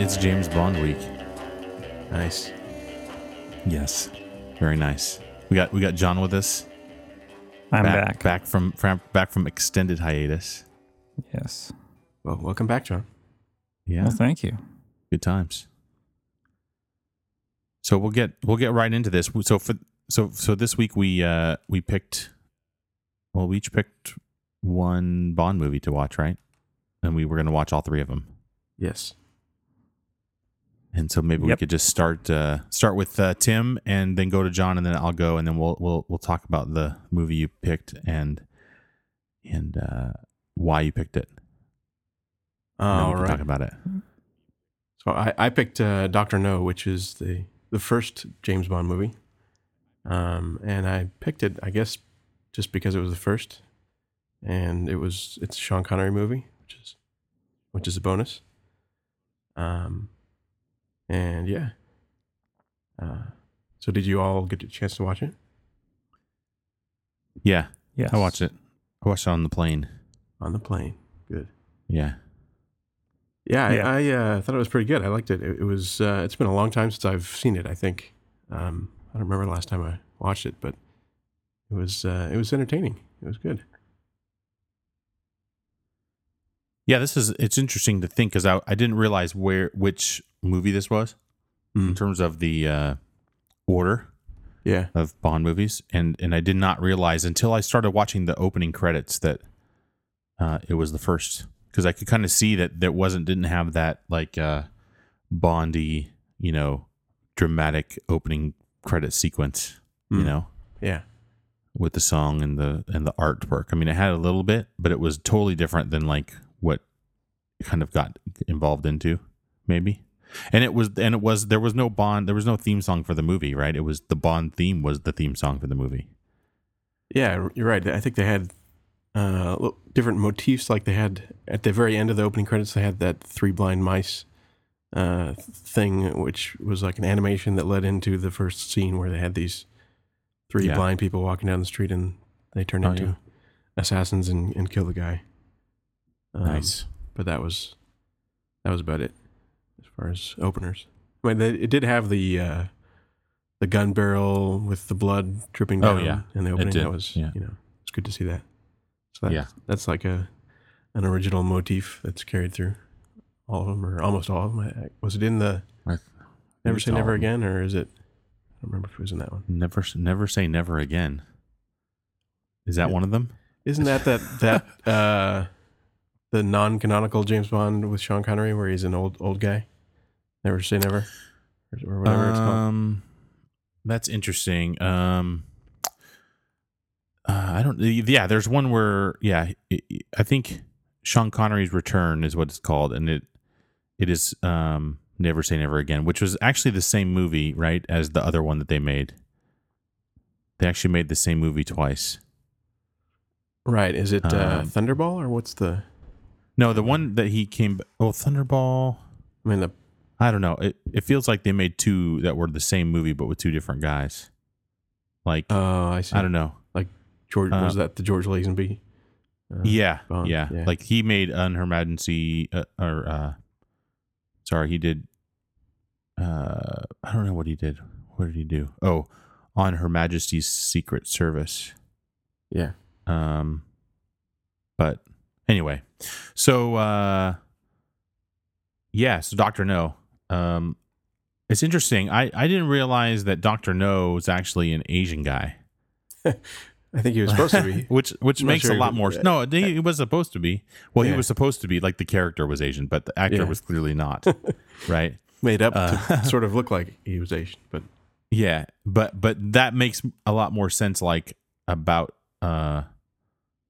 It's James Bond week. Nice. Yes. Very nice. We got John with us. I'm back. Back from extended hiatus. Yes. Well, welcome back, John. Yeah. Well, thank you. Good times. So we'll get right into this. So this week we each picked one Bond movie to watch, right? And we were going to watch all three of them. Yes. And so maybe we could just start with Tim, and then go to John, and then I'll go, and then we'll talk about the movie you picked and why you picked it. All right. Talk about it. So I picked Dr. No, which is the first James Bond movie, and I picked it, I guess, just because it was the first, and it's a Sean Connery movie, which is a bonus. And yeah. So did you all get a chance to watch it? Yeah. Yes. I watched it. I watched it on the plane. On the plane. Good. Yeah. Yeah. I thought it was pretty good. I liked it. It was, it's been a long time since I've seen it, I think. I don't remember the last time I watched it, but it was entertaining. It was good. Yeah, it's interesting to think, because I didn't realize which movie this was in terms of the order of Bond movies, and I did not realize until I started watching the opening credits that it was the first, because I could kind of see that there didn't have that like Bondy, dramatic opening credit sequence, with the song and the artwork. I mean, it had a little bit, but it was totally different than like what kind of got involved into, maybe. And there was no Bond, there was no theme song for the movie, right? It was the Bond theme was the theme song for the movie. Yeah, you're right. I think they had different motifs. Like they had at the very end of the opening credits, they had that Three Blind Mice thing, which was like an animation that led into the first scene where they had these three blind people walking down the street, and they turned into assassins and kill the guy. Nice, but that was about it as far as openers. I mean, it did have the gun barrel with the blood dripping down in the opening. That was it's good to see that. So that's like an original motif that's carried through all of them, or almost all of them. Was it in the Never Say Never Again, or is it? I don't remember if it was in that one. Never Say Never Again. Is that one of them? Isn't that the non-canonical James Bond with Sean Connery, where he's an old guy? Never Say Never, or whatever it's called. That's interesting. I don't. Yeah, there's one where I think Sean Connery's Return is what it's called, and it is Never Say Never Again, which was actually the same movie, right, as the other one that they made. They actually made the same movie twice. Right? Is it Thunderball, or what's the? No, the one that he came. Oh, Thunderball. I mean, I don't know. It feels like they made two that were the same movie, but with two different guys. Like, oh, I see. I don't know. Like George, was that the George Lazenby? Yeah. Like he made Her Majesty, he did. I don't know what he did. What did he do? Oh, on Her Majesty's Secret Service. Yeah. But. Anyway, so so Dr. No, it's interesting. I didn't realize that Dr. No was actually an Asian guy. I think he was supposed to be, which makes a lot more. No, he was supposed to be. Well, he was supposed to be, like the character was Asian, but the actor was clearly not, right? Made up to sort of look like he was Asian, but but that makes a lot more sense. Like about.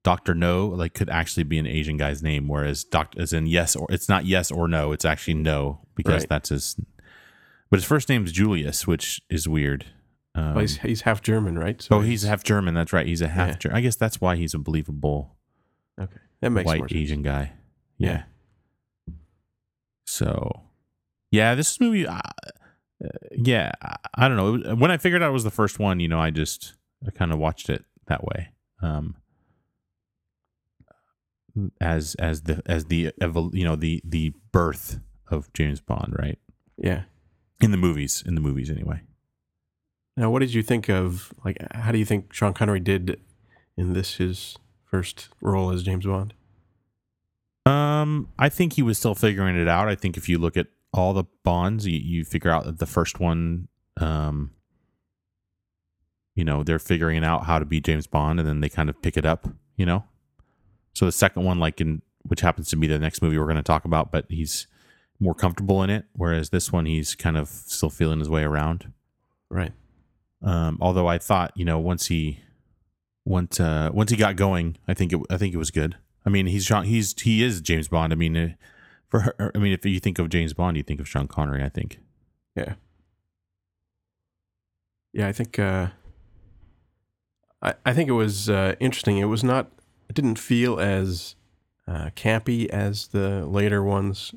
Dr. No, like, could actually be an Asian guy's name, whereas Doctor as in yes, or it's not yes or no, it's actually no, because that's his. But his first name's Julius, which is weird. Well, he's half German, right? So he's half German. That's right. He's a half German. I guess that's why he's a believable. Okay, that makes white more sense. Asian guy. Yeah. So, this movie. I don't know. When I figured out it was the first one, I kind of watched it that way. As the birth of James Bond, right? Yeah. In the movies anyway. Now, what did you think of, like, how do you think Sean Connery did in this, his first role as James Bond? I think he was still figuring it out. I think if you look at all the Bonds, you figure out that the first one, you know, they're figuring out how to be James Bond, and then they kind of pick it up, you know? So the second one, like, in which happens to be the next movie we're going to talk about, but he's more comfortable in it, whereas this one, he's kind of still feeling his way around. Right. Although I thought, you know, once he got going, I think it was good. I mean, he is James Bond. I mean, if you think of James Bond, you think of Sean Connery, I think. Yeah. Yeah, I think I think it was interesting. It didn't feel as campy as the later ones,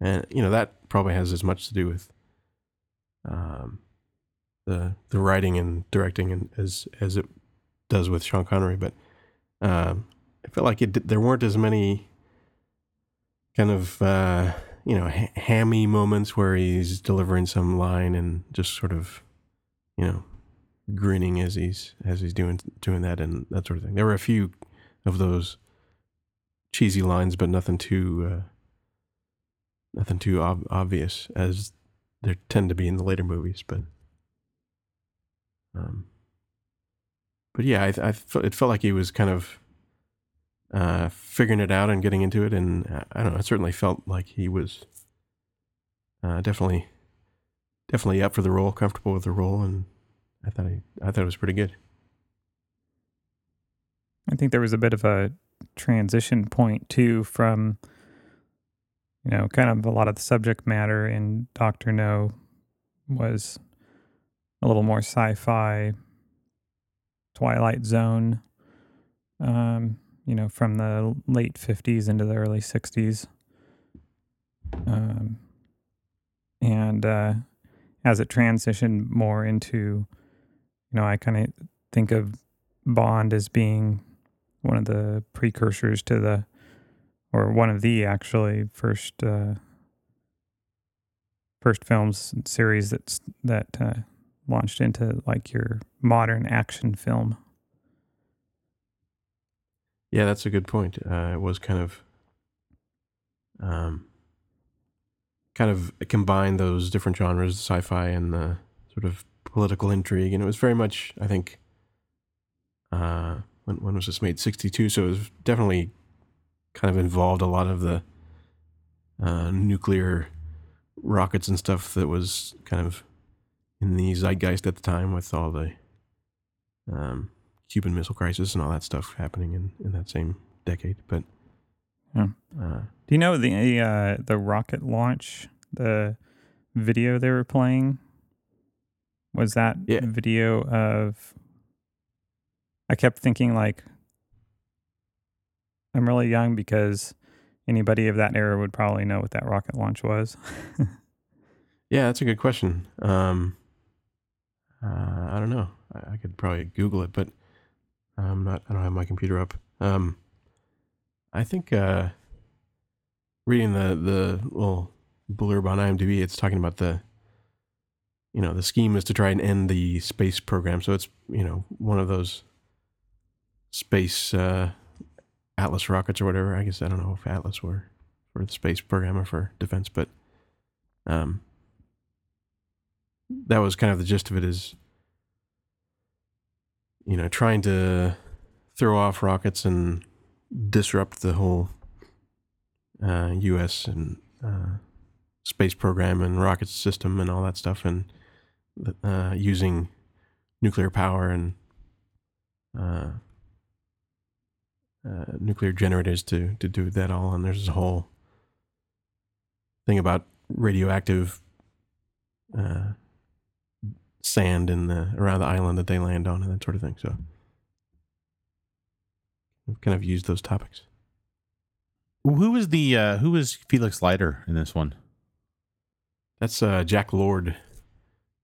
and you know that probably has as much to do with the writing and directing, and as it does with Sean Connery, but. I felt like there weren't as many kind of, you know, hammy moments where he's delivering some line and just sort of, you know, grinning as he's doing that and that sort of thing. There were a few of those cheesy lines, but nothing too obvious as there tend to be in the later movies. But yeah, it felt like he was kind of. Figuring it out and getting into it, and I don't know. It certainly felt like he was definitely up for the role, comfortable with the role, and I thought it was pretty good. I think there was a bit of a transition point too, from you know, kind of a lot of the subject matter in Dr. No was a little more sci-fi, Twilight Zone. You know, from the late 50s into the early 60s. And as it transitioned more into, you know, I kind of think of Bond as being one of the precursors to first films series that launched into like your modern action film. Yeah, that's a good point. It was kind of combined those different genres, sci-fi and the sort of political intrigue, and it was very much, I think, when was this made? 1962, so it was definitely kind of involved a lot of the nuclear rockets and stuff that was kind of in the zeitgeist at the time with all the. Cuban Missile Crisis and all that stuff happening in that same decade, but yeah. Do you know the rocket launch, the video they were playing? Was that a video of? I kept thinking like, I'm really young because anybody of that era would probably know what that rocket launch was. Yeah, that's a good question. I don't know. I could probably Google it, but. I don't have my computer up. I think reading the little blurb on IMDb, it's talking about the scheme is to try and end the space program. So it's, you know, one of those space Atlas rockets or whatever. I guess I don't know if Atlas were for the space program or for defense, but that was kind of the gist of it is. You know, trying to throw off rockets and disrupt the whole U.S. and space program and rocket system and all that stuff, and using nuclear power and nuclear generators to do that all. And there's a whole thing about radioactive sand in around the island that they land on and that sort of thing. So we've kind of used those topics. Who was Felix Leiter in this one? That's Jack Lord.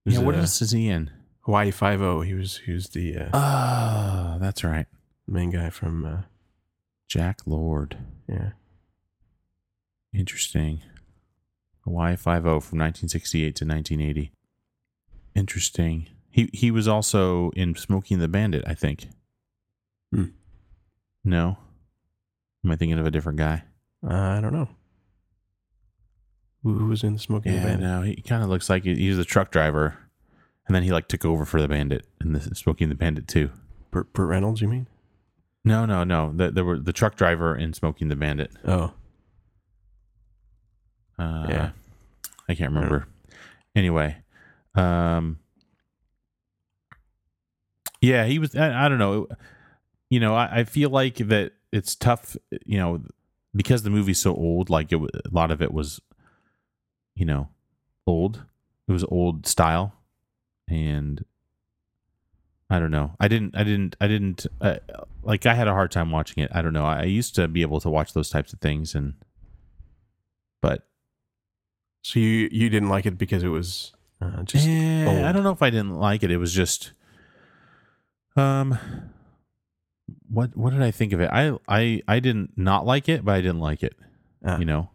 Yeah, what else is he in? Hawaii Five-O. He was the that's right, main guy from Jack Lord. Yeah, interesting. Hawaii Five-O from 1968 to 1980. Interesting. He was also in Smokey the Bandit, I think. Hmm. No? Am I thinking of a different guy? I don't know. Who was in Smokey the Bandit? No, he kind of looks like he was the truck driver, and then he like took over for the Bandit in the Smokey the Bandit too. Burt Reynolds, you mean? No. There were the truck driver in Smokey the Bandit. Oh. Yeah. I can't remember. Anyway, yeah, he was. I don't know. You know, I feel like that it's tough. You know, because the movie's so old. Like a lot of it was, you know, old. It was old style, and I don't know. I didn't like. I had a hard time watching it. I don't know. I used to be able to watch those types of things, but. So you didn't like it because it was just old. I don't know if I didn't like it. It was just what did I think of it? I didn't not like it, but I didn't like it. You know?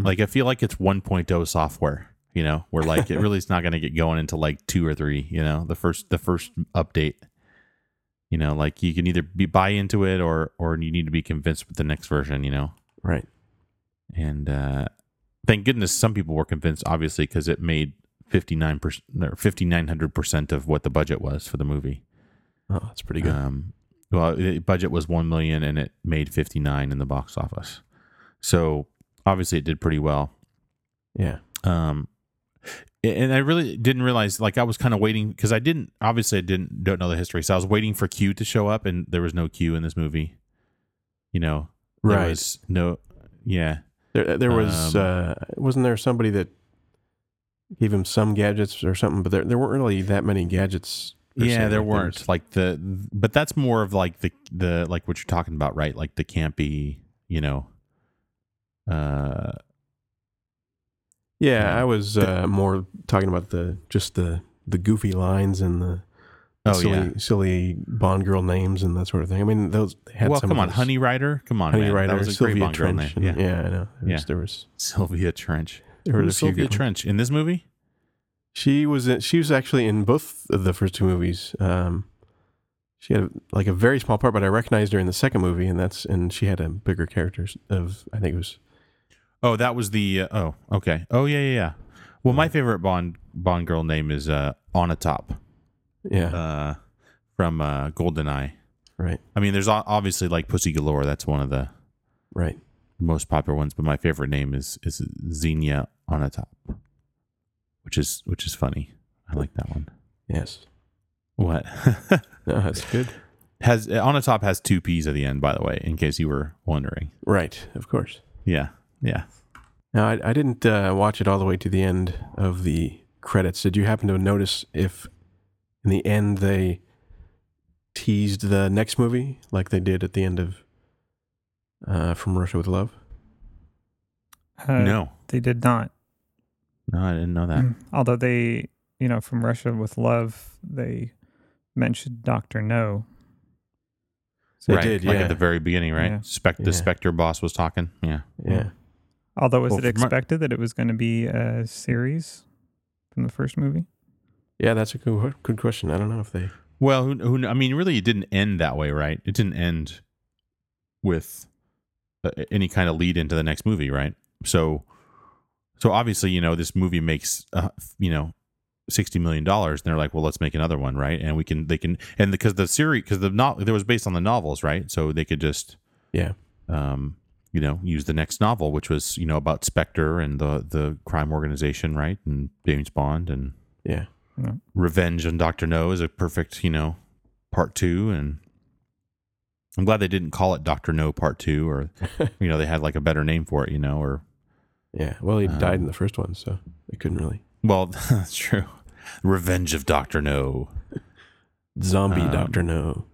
Mm-hmm. Like I feel like it's 1.0 software, you know, where like it really is not gonna get going until like 2 or 3, you know, the first update. You know, like you can either buy into it or you need to be convinced with the next version, you know. Right. And thank goodness some people were convinced, obviously, because it made 59% or 5,900% of what the budget was for the movie. Oh, that's pretty good. Well, the budget was $1 million, and it made 59 in the box office. So obviously, it did pretty well. Yeah. And I really didn't realize, like, I was kind of waiting because I don't know the history, so I was waiting for Q to show up, and there was no Q in this movie. You know, there right? Was no, yeah. There was wasn't there somebody that gave him some gadgets or something, but there weren't really that many gadgets. Yeah, there weren't. But that's more of like the like what you're talking about, right? Like the campy, you know. Yeah, I was more talking about the goofy lines and silly Bond girl names and that sort of thing. I mean, those had Honey Rider. Come on, Honey man. Rider. That was a Sylvia great Bond Trench. Girl name. Yeah, I know. There was Sylvia Trench. There was Sylvia Trench in this movie. She was actually in both of the first two movies. She had like a very small part, but I recognized her in the second movie, and she had a bigger character of, I think it was. Oh, that was the. Oh, okay. Oh, yeah. Well, my favorite Bond girl name is On a Top. Yeah. From GoldenEye. Right. I mean, there's obviously like Pussy Galore. That's one of the most popular ones. But my favorite name is Xenia On a Top, which is funny. I like that one. Yes. What? No, that's good. Has On a Top has 2 P's at the end, by the way, in case you were wondering. Right. Of course. Yeah. Now, I didn't watch it all the way to the end of the credits. Did you happen to notice if? In the end, they teased the next movie like they did at the end of From Russia with Love? No. They did not. No, I didn't know that. Although they, you know, From Russia with Love, they mentioned Dr. No. So right, they did, at the very beginning, right? Yeah. The Spectre boss was talking. Yeah. Although was it expected that it was going to be a series from the first movie? Yeah, that's a good question. I don't know if they... Well, I mean, really, it didn't end that way, right? It didn't end with any kind of lead into the next movie, right? So obviously, you know, this movie makes, $60 million, and they're like, well, let's make another one, right? And because the series, there was based on the novels, right? So they could just, use the next novel, which was, you know, about Spectre and the crime organization, right? And James Bond and... Yeah. No. Revenge on Dr. No is a perfect, part 2, and I'm glad they didn't call it Dr. No Part 2, or they had like a better name for it, or well, he died in the first one, so they couldn't really. Well, that's true. Revenge of Dr. No. Zombie Dr. No.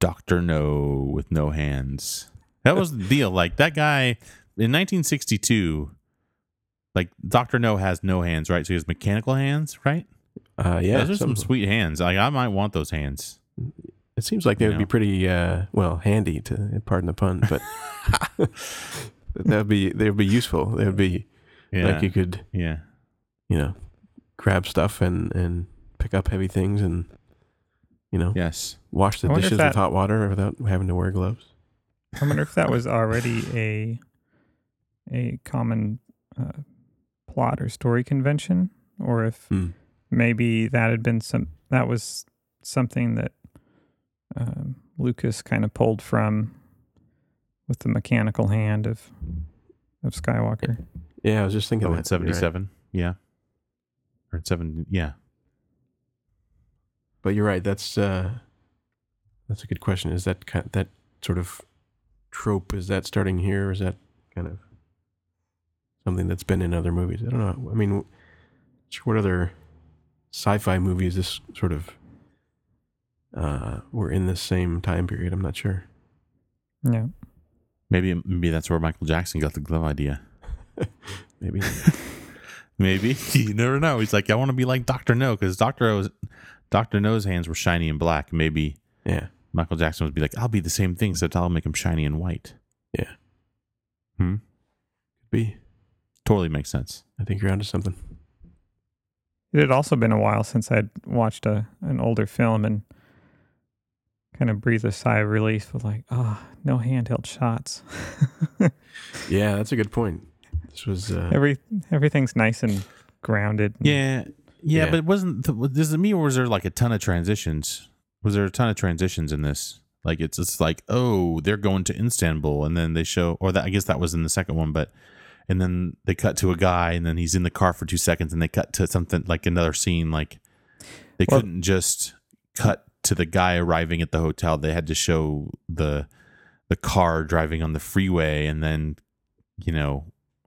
Dr. No with no hands. That was the deal. Like that guy in 1962. Like Dr. No has no hands, right? So he has mechanical hands, right? Those are some sweet hands. Like I might want those hands. It seems like they would be pretty handy to pardon the pun, but That'd be useful. That'd be like you could grab stuff and pick up heavy things and wash the dishes with hot water without having to wear gloves. I wonder if that was already a common plot or story convention, or if maybe that had been something that Lucas kind of pulled from with the mechanical hand of Skywalker. Yeah, I was just thinking in 77. Right? Yeah, or in 7. Yeah, but you're right. That's a good question. Is that that sort of trope, is that starting here, or is that kind of something that's been in other movies? I don't know. I mean, what other sci-fi movies this sort of were in the same time period? I'm not sure. Yeah. Maybe that's where Michael Jackson got the glove idea. Maybe. You never know. He's like, I want to be like Dr. No, because Dr. No's hands were shiny and black. Maybe Michael Jackson would be like, I'll be the same thing, so I'll make him shiny and white. Yeah. Could be. Totally makes sense. I think you're onto something. It had also been a while since I'd watched an older film and kind of breathed a sigh of relief with like, no handheld shots. Yeah, that's a good point. This was everything's nice and grounded. And, yeah, but it wasn't. This is me. Or was there like a ton of transitions? Was there a ton of transitions in this? Like it's just like, oh, they're going to Istanbul, and then they show, or that I guess that was in the second one, but and then they cut to a guy, and then he's in the car for 2 seconds, and they cut to something like another scene. Like they couldn't just cut to the guy arriving at the hotel. They had to show the car driving on the freeway, and then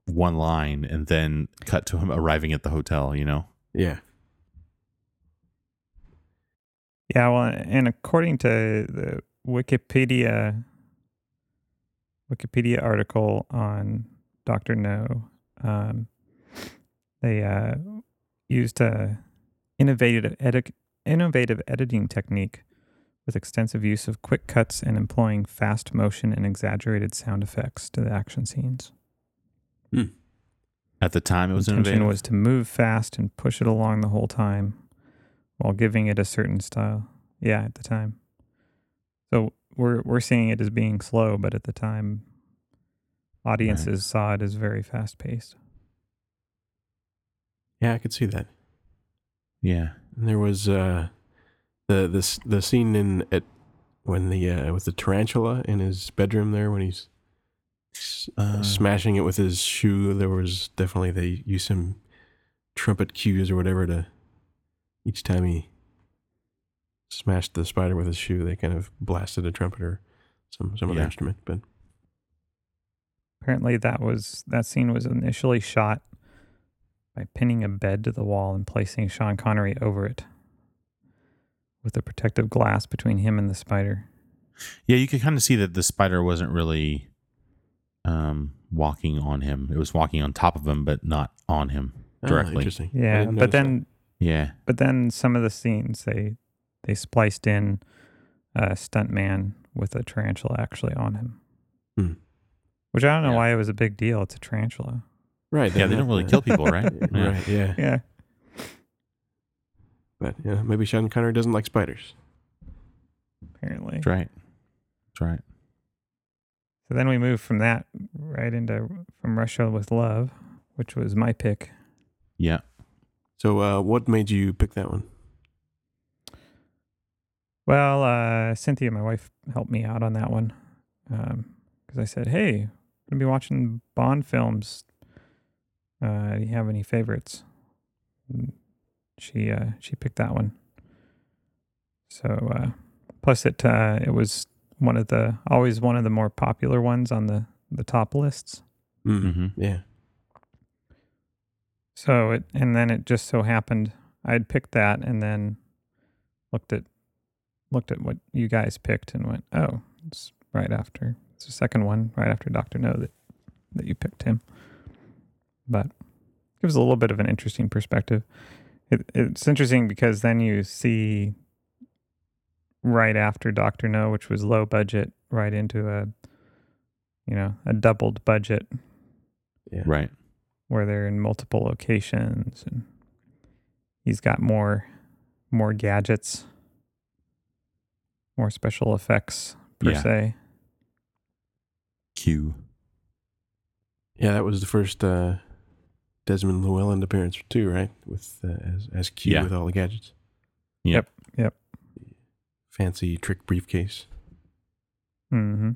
one line, and then cut to him arriving at the hotel. Yeah, well, and according to the Wikipedia article on Dr. No, they used an innovative editing technique with extensive use of quick cuts and employing fast motion and exaggerated sound effects to the action scenes. At the time, it was innovative. The intention was to move fast and push it along the whole time, while giving it a certain style. Yeah, at the time. So we're seeing it as being slow, but at the time, audiences saw it as very fast-paced. Yeah, I could see that. Yeah, and there was the scene with the tarantula in his bedroom there when he's smashing it with his shoe. There was definitely, they used some trumpet cues or whatever to. Each time he smashed the spider with his shoe, they kind of blasted a trumpet or some other instrument. But apparently, that scene was initially shot by pinning a bed to the wall and placing Sean Connery over it with a protective glass between him and the spider. Yeah, you could kind of see that the spider wasn't really walking on him; it was walking on top of him, but not on him directly. Oh, interesting. Yeah, but then. That. Yeah, but then some of the scenes they spliced in a stuntman with a tarantula actually on him, which I don't know why it was a big deal. It's a tarantula, right? Yeah, they don't really kill people, right? Right. Yeah. But maybe Sean Connery doesn't like spiders. Apparently, that's right. So then we move from that right into From Russia with Love, which was my pick. Yeah. So what made you pick that one? Well, Cynthia, my wife, helped me out on that one because I said, hey, I'm going to be watching Bond films. Do you have any favorites? And she picked that one. So plus it was always one of the more popular ones on the top lists. Mm-hmm. Yeah. So it just so happened I'd picked that and then looked at what you guys picked and went, oh, it's right after. It's the second one right after Dr. No that you picked him. But it gives a little bit of an interesting perspective. It's interesting because then you see right after Dr. No, which was low budget, right into a a doubled budget. Yeah. Right. Where they're in multiple locations and he's got more gadgets, more special effects per se. Q. Yeah, that was the first Desmond Llewellyn appearance too, right? With as Q with all the gadgets. Yep. Fancy trick briefcase. Mm-hmm.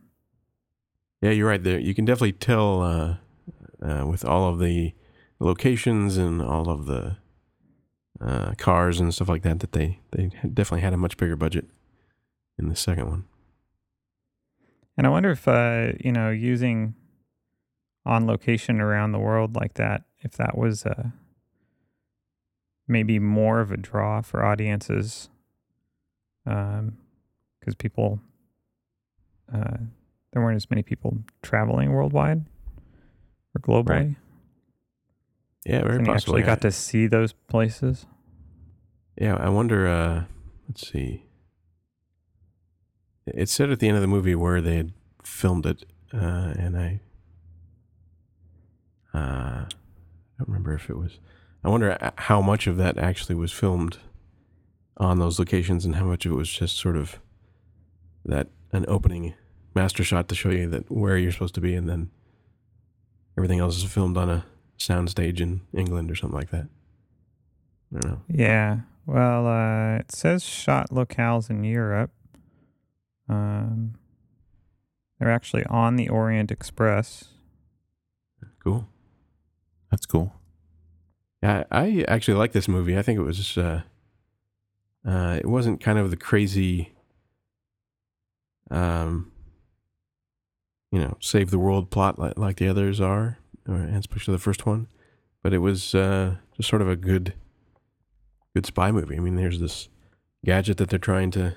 Yeah, you're right there. You can definitely tell with all of the locations and all of the cars and stuff like that that they definitely had a much bigger budget in the second one. And I wonder if using on location around the world like that, if that was maybe more of a draw for audiences, because people there weren't as many people traveling worldwide or globally. Right. Yeah, very possibly. Actually got to see those places. Yeah, I wonder. Let's see. It said at the end of the movie where they had filmed it, and I don't remember if it was. I wonder how much of that actually was filmed on those locations, and how much of it was just sort of that an opening master shot to show you that where you're supposed to be, and then everything else is filmed on a soundstage in England or something like that. I don't know. Yeah, well, it says shot locales in Europe. They're actually on the Orient Express. Cool. That's cool. Yeah, I actually like this movie. I think it was it wasn't kind of the crazy, save the world plot like the others are, and especially the first one. But it was just sort of a good spy movie. I mean, there's this gadget that they're trying to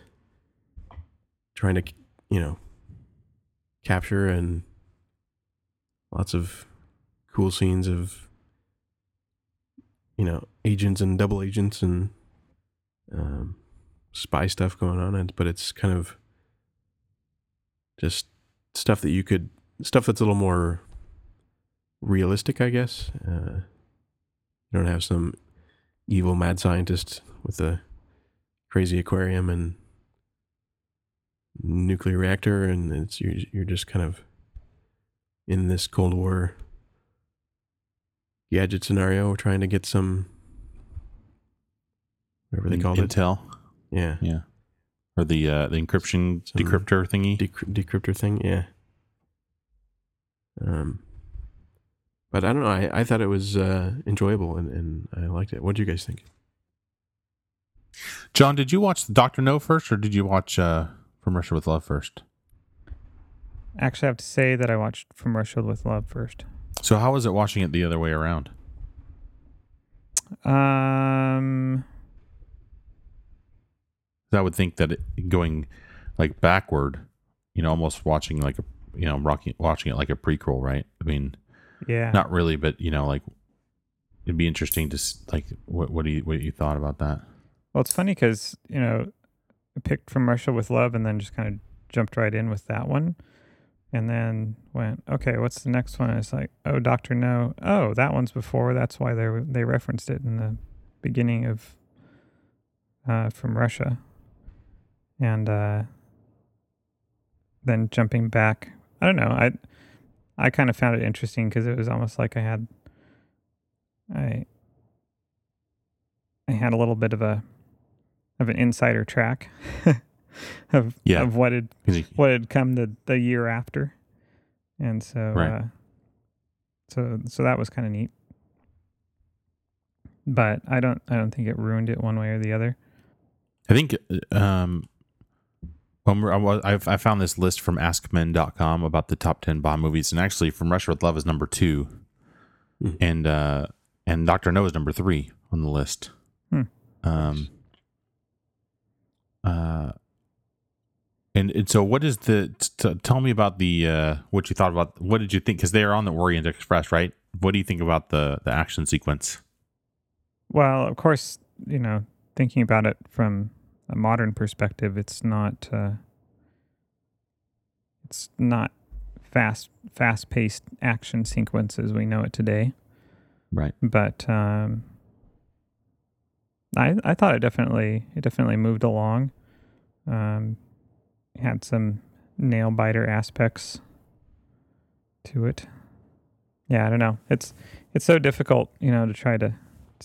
capture, and lots of cool scenes of agents and double agents and spy stuff going on, but it's kind of just stuff that's a little more realistic, I guess. You don't have some evil mad scientist with a crazy aquarium and nuclear reactor, and it's you're just kind of in this Cold War gadget scenario trying to get some whatever they called intel. Yeah. Or the encryption decryptor thingy. Decryptor thing, yeah. But I don't know. I thought it was enjoyable and I liked it. What do you guys think? John, did you watch Dr. No first, or did you watch From Russia with Love first? Actually, I have to say that I watched From Russia with Love first. So how was it watching it the other way around? I would think that going like backward, almost watching like a, watching it like a prequel, right? I mean, yeah, not really, but like it'd be interesting to like what you thought about that. Well, it's funny because I picked From Russia with Love and then just kind of jumped right in with that one, and then went, okay, what's the next one? And it's like, oh, Dr. No. Oh, that one's before. That's why they referenced it in the beginning of From Russia. And then jumping back, I don't know. I kind of found it interesting because it was almost like I had a little bit of an insider track of what had come the year after, and so right. so that was kind of neat. But I don't think it ruined it one way or the other. I think. I found this list from AskMen.com about the top 10 Bond movies, and actually From Russia with Love is number 2, and Dr. No is number 3 on the list. Hmm. And so what is tell me about the what you thought about, what did you think, because they are on the Orient Express, right? What do you think about the action sequence? Well, of course, thinking about it from a modern perspective, it's not fast-paced action sequences we know it today. Right. But I thought it definitely moved along. Had some nail-biter aspects to it. Yeah, I don't know. It's so difficult, to try to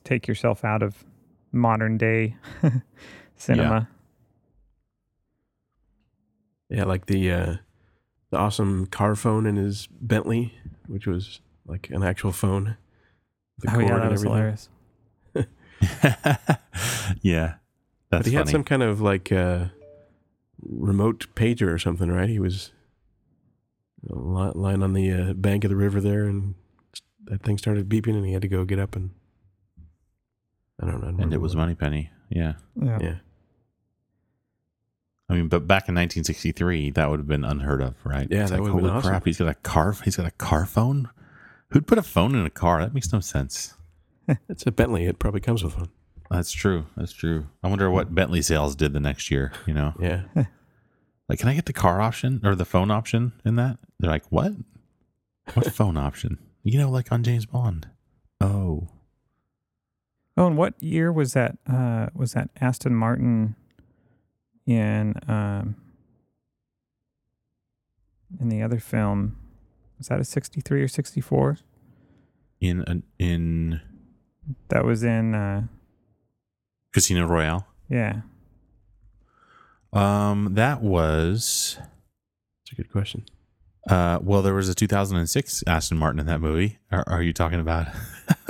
take yourself out of modern-day cinema. Yeah, like the awesome car phone in his Bentley, which was like an actual phone. That was hilarious. Yeah, that's funny. He had some kind of like remote pager or something, right? He was lying on the bank of the river there, and that thing started beeping, and he had to go get up and I don't know. And it was Moneypenny. Yeah. I mean, but back in 1963, that would have been unheard of, right? Yeah, it's that would have been awesome. Crap, he's got a car phone? Who'd put a phone in a car? That makes no sense. It's a Bentley. It probably comes with one. That's true. I wonder what Bentley sales did the next year, Yeah. Like, can I get the car option or the phone option in that? They're like, what? What phone option? Like on James Bond. Oh, and what year was that? Was that Aston Martin in the other film? Was that a 63 or 64? That was in Casino Royale. Yeah. That was. That's a good question. Well, there was a 2006 Aston Martin in that movie. Are you talking about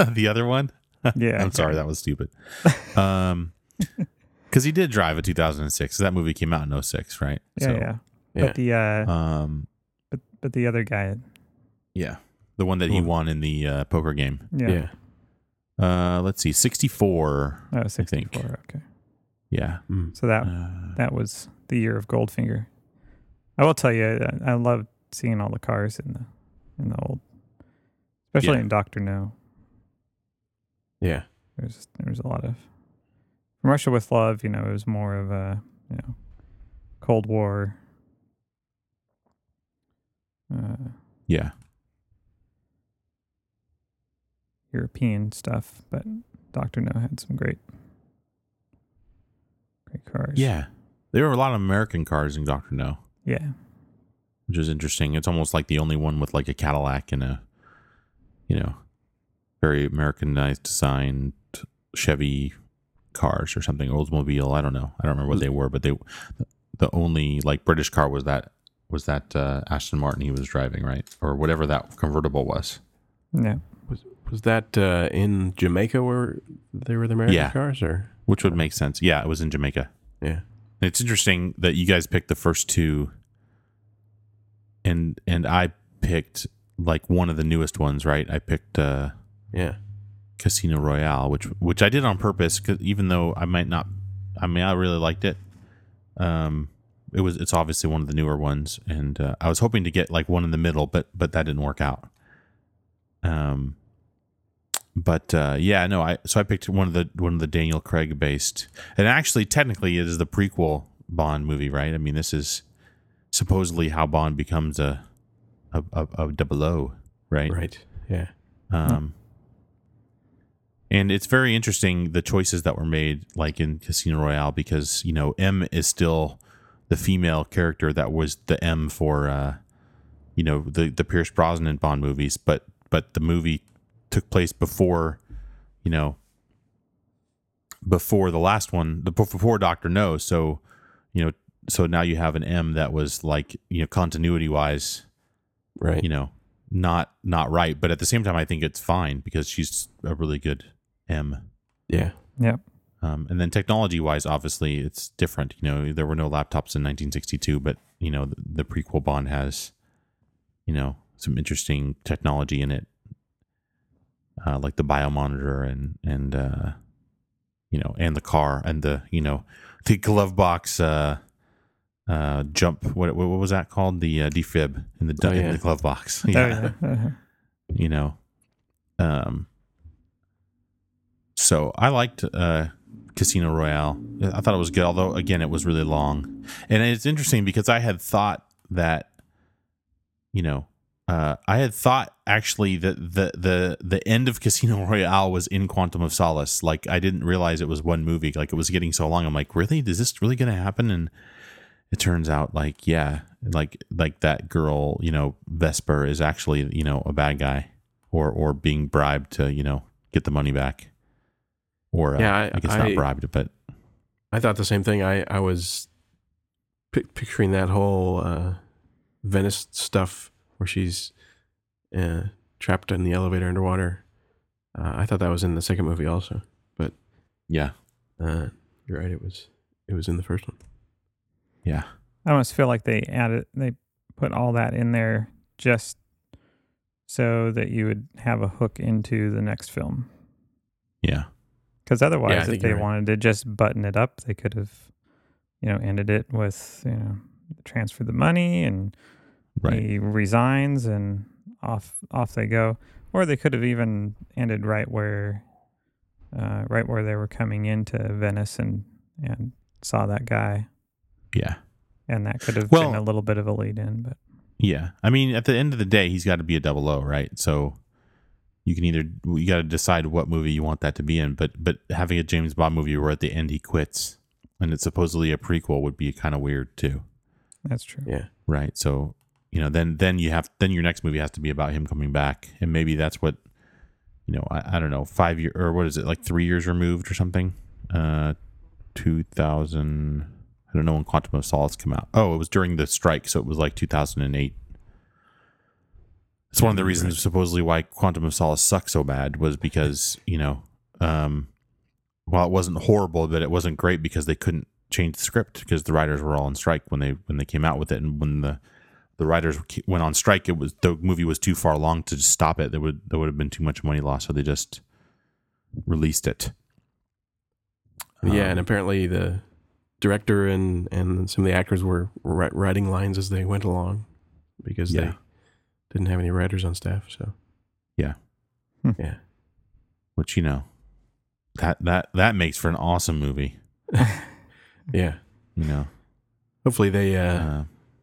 the other one? Yeah. I'm sorry, that was stupid. Because he did drive a 2006. So that movie came out in 06, right? Yeah. But the but the other guy. Yeah, the one that he won in the poker game. Yeah. Let's see, 64. Oh, 64. I think. Okay. Yeah. So that was the year of Goldfinger. I will tell you, I loved seeing all the cars in the old, especially in Dr. No. Yeah. There's a lot of From Russia with Love, it was more of a, Cold War. Yeah. European stuff, but Dr. No had some great cars. Yeah. There were a lot of American cars in Dr. No. Yeah. Which is interesting. It's almost like the only one with like a Cadillac and a, very Americanized designed Chevy cars or something, Oldsmobile. I don't know. I don't remember what they were, but the only like British car was that Aston Martin he was driving, right? Or whatever that convertible was. Yeah. Was that in Jamaica where they were the American cars? Or which would make sense. Yeah, it was in Jamaica. Yeah. It's interesting that you guys picked the first two and I picked like one of the newest ones, right? I picked Casino Royale, which I did on purpose, 'cause even though I really liked it. It's obviously one of the newer ones, and I was hoping to get like one in the middle, but that didn't work out. I picked one of the Daniel Craig based, and actually technically it is the prequel Bond movie, right? I mean, this is supposedly how Bond becomes a 00, right? Right. Yeah. And it's very interesting the choices that were made, like in Casino Royale, because M is still the female character that was the M for the Pierce Brosnan Bond movies, but the movie took place before the last one, before Dr. No, so now you have an M that was like, continuity wise, right? Not right, but at the same time I think it's fine because she's a really good M. Yeah. Yep. And then technology-wise, obviously, it's different. There were no laptops in 1962, but, the prequel Bond has, some interesting technology in it, like the biomonitor and the car and the glove box jump. What was that called? The defib in the glove box. Yeah. So I liked Casino Royale. I thought it was good, although again it was really long. And it's interesting because I had thought that you know, I had thought actually that the end of Casino Royale was in Quantum of Solace. Like, I didn't realize it was one movie. Like, it was getting so long. I'm like, really? Is this really going to happen? And it turns out, like, yeah, like that girl, you know, Vesper is actually, you know, a bad guy, or being bribed to, you know, get the money back. Or yeah, I guess not bribed, but I thought the same thing. I was picturing that whole Venice stuff where she's trapped in the elevator underwater. I thought that was in the second movie also, but yeah, you're right. It was in the first one. Yeah, I almost feel like they put all that in there just so that you would have a hook into the next film. Yeah. Because otherwise, if they wanted to just button it up, they could have, you know, ended it with, you know, transfer the money and he resigns and off they go. Or they could have even ended right where they were coming into Venice and saw that guy. Yeah, and that could have been a little bit of a lead in, but yeah, I mean, at the end of the day, he's got to be a 00, right? So. You got to decide what movie you want that to be in, but having a James Bond movie where at the end he quits and it's supposedly a prequel would be kind of weird too. That's true. Yeah. Right. So, you know, then your next movie has to be about him coming back, and maybe that's what, you know, I don't know, 5 years, or what is it, like 3 years removed or something? 2000, I don't know when Quantum of Solace came out. Oh, it was during the strike, so it was like 2008. It's one of the reasons supposedly why Quantum of Solace sucked so bad, was because, you know, while it wasn't horrible, but it wasn't great because they couldn't change the script because the writers were all on strike when they came out with it. And when the writers went on strike, the movie was too far along to just stop it. There would have been too much money lost, so they just released it. Yeah, and apparently the director and some of the actors were writing lines as they went along because they didn't have any writers on staff, so yeah. Which, you know, that makes for an awesome movie. Yeah, you know. Hopefully they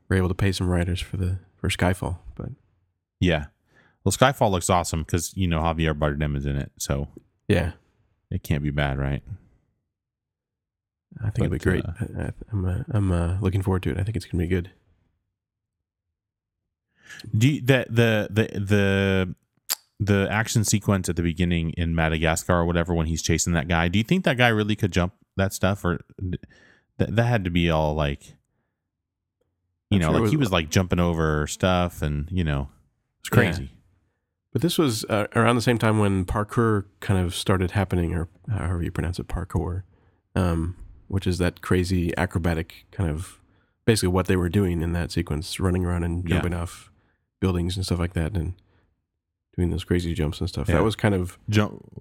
were able to pay some writers for Skyfall, but yeah. Well, Skyfall looks awesome because, you know, Javier Bardem is in it, so yeah, it can't be bad, right? I think it'll be great. I'm looking forward to it. I think it's gonna be good. The action sequence at the beginning in Madagascar or whatever, when he's chasing that guy, do you think that guy really could jump that stuff, or that had to be all like, you know, like he was like jumping over stuff, and, you know, it's crazy. Yeah. But this was around the same time when parkour kind of started happening, or however you pronounce it, parkour, which is that crazy acrobatic kind of, basically what they were doing in that sequence, running around and jumping off buildings and stuff like that, and doing those crazy jumps and stuff. Yeah. That was kind of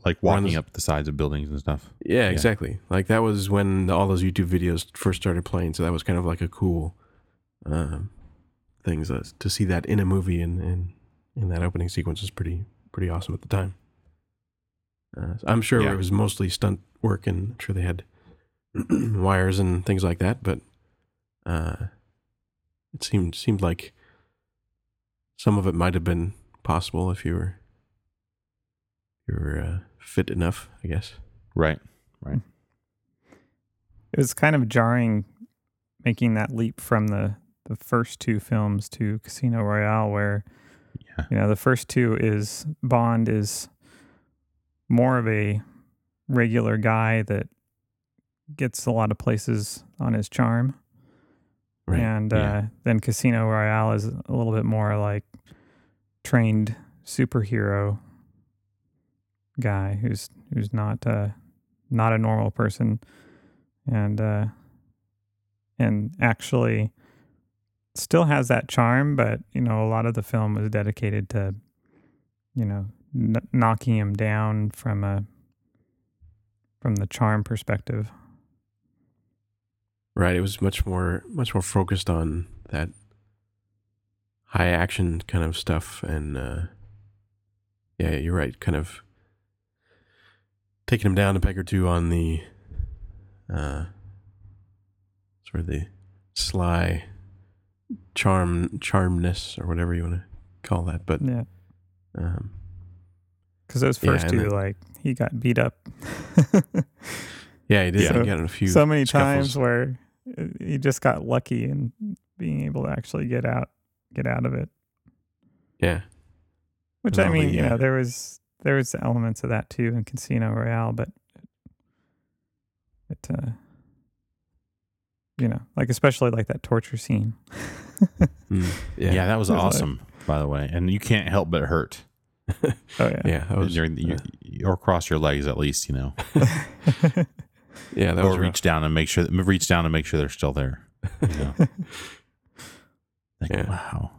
like walking up the sides of buildings and stuff. Yeah, exactly. Like, that was when all those YouTube videos first started playing. So that was kind of like a cool thing to see that in a movie, and in that opening sequence was pretty awesome at the time. I'm sure it was mostly stunt work, and I'm sure they had wires and things like that, but it seemed like some of it might have been possible if you were fit enough, I guess. Right. It was kind of jarring making that leap from the first two films to Casino Royale, where you know, the first two is Bond is more of a regular guy that gets a lot of places on his charm. Right. And then Casino Royale is a little bit more like trained superhero guy who's not a normal person, and actually still has that charm, but, you know, a lot of the film was dedicated to, you know, knocking him down from the charm perspective. Right, it was much more focused on that high action kind of stuff, and you're right, kind of taking him down a peg or two on the sort of the sly charmness or whatever you want to call that. But yeah, because those first two, like, he got beat up. Yeah, he did. Yeah. He got in a few so many scuffles. Times where he just got lucky in being able to actually get out of it. Yeah. Which, I mean, you know, there was elements of that too in Casino Royale, but it you know, like especially like that torture scene. Yeah, that was awesome, like, by the way. And you can't help but hurt. Oh yeah, yeah. That was, or cross your legs at least, you know. Yeah, that or was reach rough. Down and make sure. Reach down and make sure they're still there. You know? Like, yeah. Wow.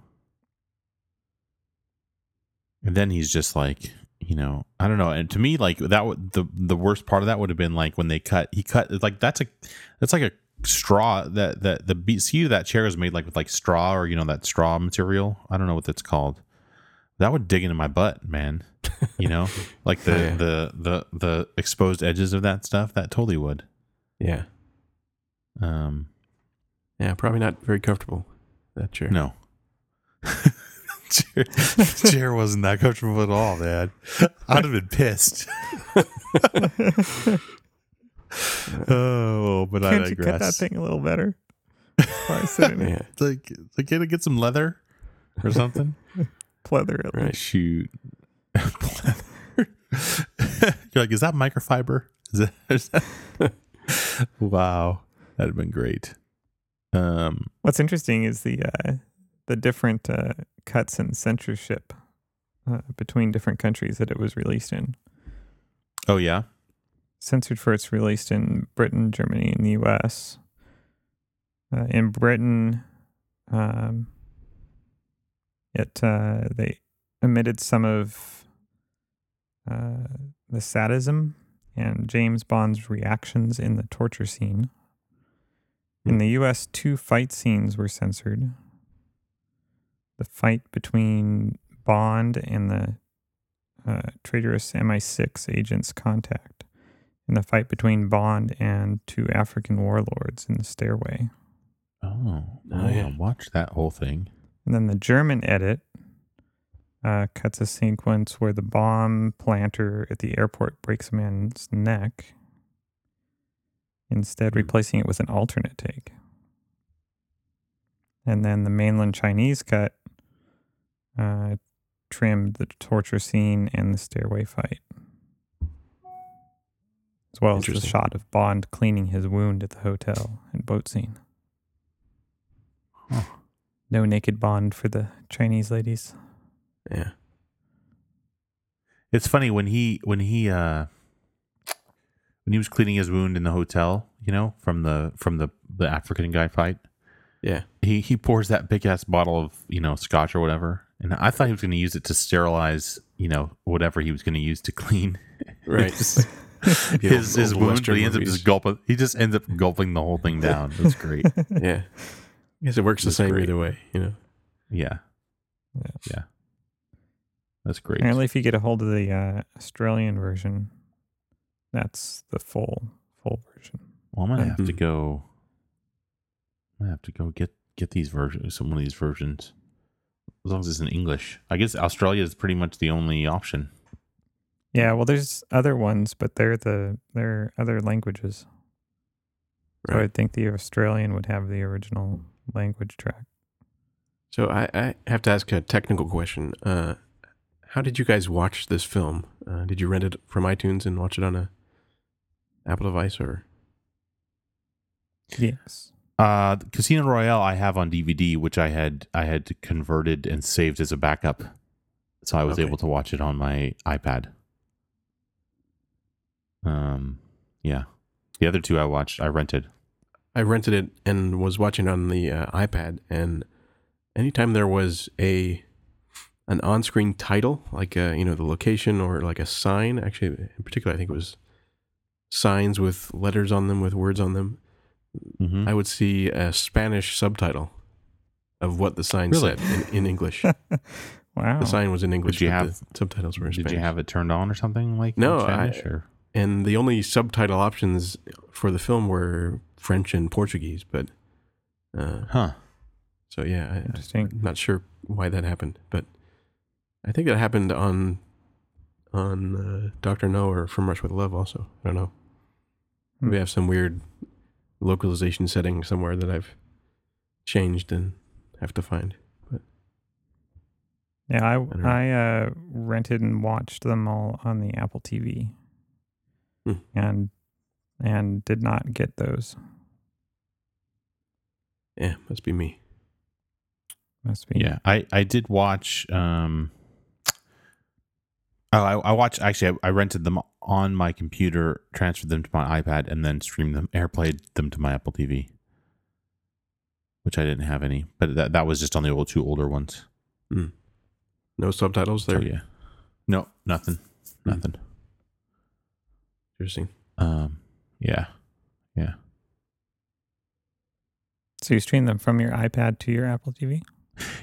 And then he's just like, you know, I don't know. And to me, like that, the worst part of that would have been like when he cut like that's like a straw that the seat of that chair is made like with like straw or, you know, that straw material. I don't know what that's called. That would dig into my butt, man. You know, like the exposed edges of that stuff, that totally would. Yeah. Yeah, probably not very comfortable, that chair. No. Chair wasn't that comfortable at all, man. I'd have been pissed. Oh, but I digress. You cut that thing a little better? Yeah. Like, can I get some leather or something? Pleather, at least. Shoot. Pleather. You're like, is that microfiber? Is that... Wow, that'd have been great. What's interesting is the different cuts in censorship between different countries that it was released in. Oh, yeah? Censored for its released in Britain, Germany, and the U.S. In Britain, they omitted some of the sadism and James Bond's reactions in the torture scene. In the U.S., 2 fight scenes were censored. The fight between Bond and the traitorous MI6 agent's contact, and the fight between Bond and 2 African warlords in the stairway. Oh yeah. Watch that whole thing. And then the German edit cuts a sequence where the bomb planter at the airport breaks a man's neck, instead replacing it with an alternate take. And then the mainland Chinese cut trimmed the torture scene and the stairway fight, as well as the shot of Bond cleaning his wound at the hotel and boat scene. Huh. No naked Bond for the Chinese ladies. Yeah. It's funny when he was cleaning his wound in the hotel, you know, from the African guy fight. Yeah. He pours that big ass bottle of, you know, scotch or whatever. And I thought he was going to use it to sterilize, you know, whatever he was going to use to clean. Right. his wound, but he ends up just gulping. He just ends up gulping the whole thing down. It's great. Yeah. I guess it works the same either way, you know. Yeah. Yeah. That's great. Apparently, if you get a hold of the Australian version, that's the full version. Well, I'm going to have to go. I have to go get these versions, some of these versions. As long as it's in English. I guess Australia is pretty much the only option. Yeah, well, there's other ones, but they're other languages. Right. So I think the Australian would have the original language track. So I have to ask a technical question. How did you guys watch this film? Did you rent it from iTunes and watch it on a Apple device or? Yes. Casino Royale I have on DVD, which I had converted and saved as a backup, so I was able to watch it on my iPad. Yeah, the other two I rented it and was watching on the iPad, and anytime there was an on-screen title, like you know, the location or like a sign, actually in particular I think it was signs with letters on them, with words on them. Mm-hmm. I would see a Spanish subtitle of what the sign said in English. Wow, the sign was in English. The subtitles were in Spanish. Did you have it turned on or something like? No, and the only subtitle options for the film were French and Portuguese. But So yeah, I'm not sure why that happened, but I think that happened on Dr. No or From Russia with Love also. I don't know. We have some weird localization setting somewhere that I've changed and have to find. But yeah, I rented and watched them all on the Apple TV, and did not get those. Yeah, must be me. Must be. Yeah, I did watch. I watched. Actually, I rented them on my computer, transferred them to my iPad, and then streamed them, AirPlayed them to my Apple TV, which I didn't have any. But that was just on the older ones. Mm. No subtitles there. So, yeah. No, nothing. Interesting. Yeah. So you streamed them from your iPad to your Apple TV?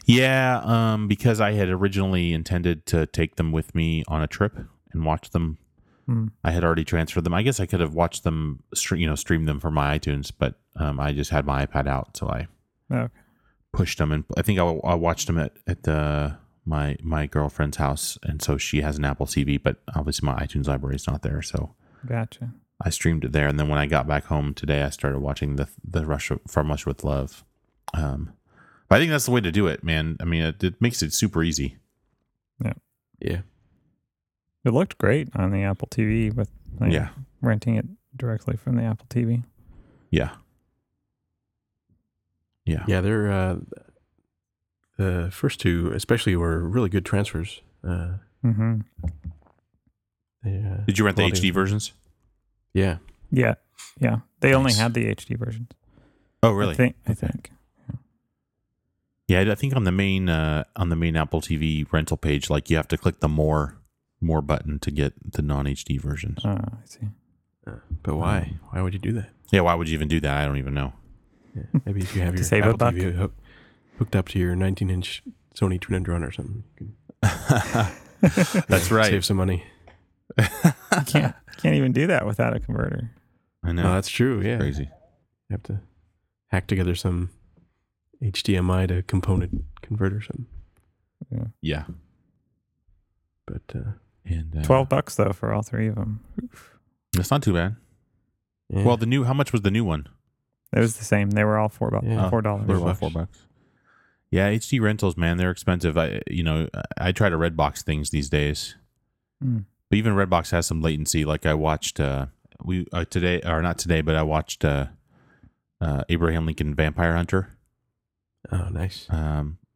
Yeah, because I had originally intended to take them with me on a trip and watch them. I had already transferred them. I guess I could have watched them, streamed them from my iTunes, but I just had my iPad out, so I pushed them. And I think I watched them at my girlfriend's house, and so she has an Apple TV, but obviously my iTunes library is not there. So gotcha. I streamed it there, and then when I got back home today, I started watching the From Russia with Love. But I think that's the way to do it, man. I mean, it makes it super easy. Yeah. It looked great on the Apple TV with renting it directly from the Apple TV. Yeah. Yeah, they're the first two, especially, were really good transfers. Did you rent the HD versions? Yeah. They only had the HD versions. Oh, really? I think. Yeah, I think on the main Apple TV rental page, like you have to click the more button to get the non-HD versions. Oh, I see. But why? Why would you do that? Yeah, why would you even do that? I don't even know. Yeah, maybe if you have your Apple TV hooked up to your 19-inch Sony Trinitron or something, you can that's right. Save some money. Can't even do that without a converter. I know. No, that's true. It's crazy. You have to hack together some HDMI to component converter or something. Yeah. But $12 though for all three of them. Oof. That's not too bad. Yeah. Well, how much was the new one? It was the same. They were all $4. Yeah. $4. They were all $4. Yeah, HD rentals, man, they're expensive. I try to Redbox things these days. But even Redbox has some latency. Like I watched, I watched Abraham Lincoln Vampire Hunter. Oh, nice.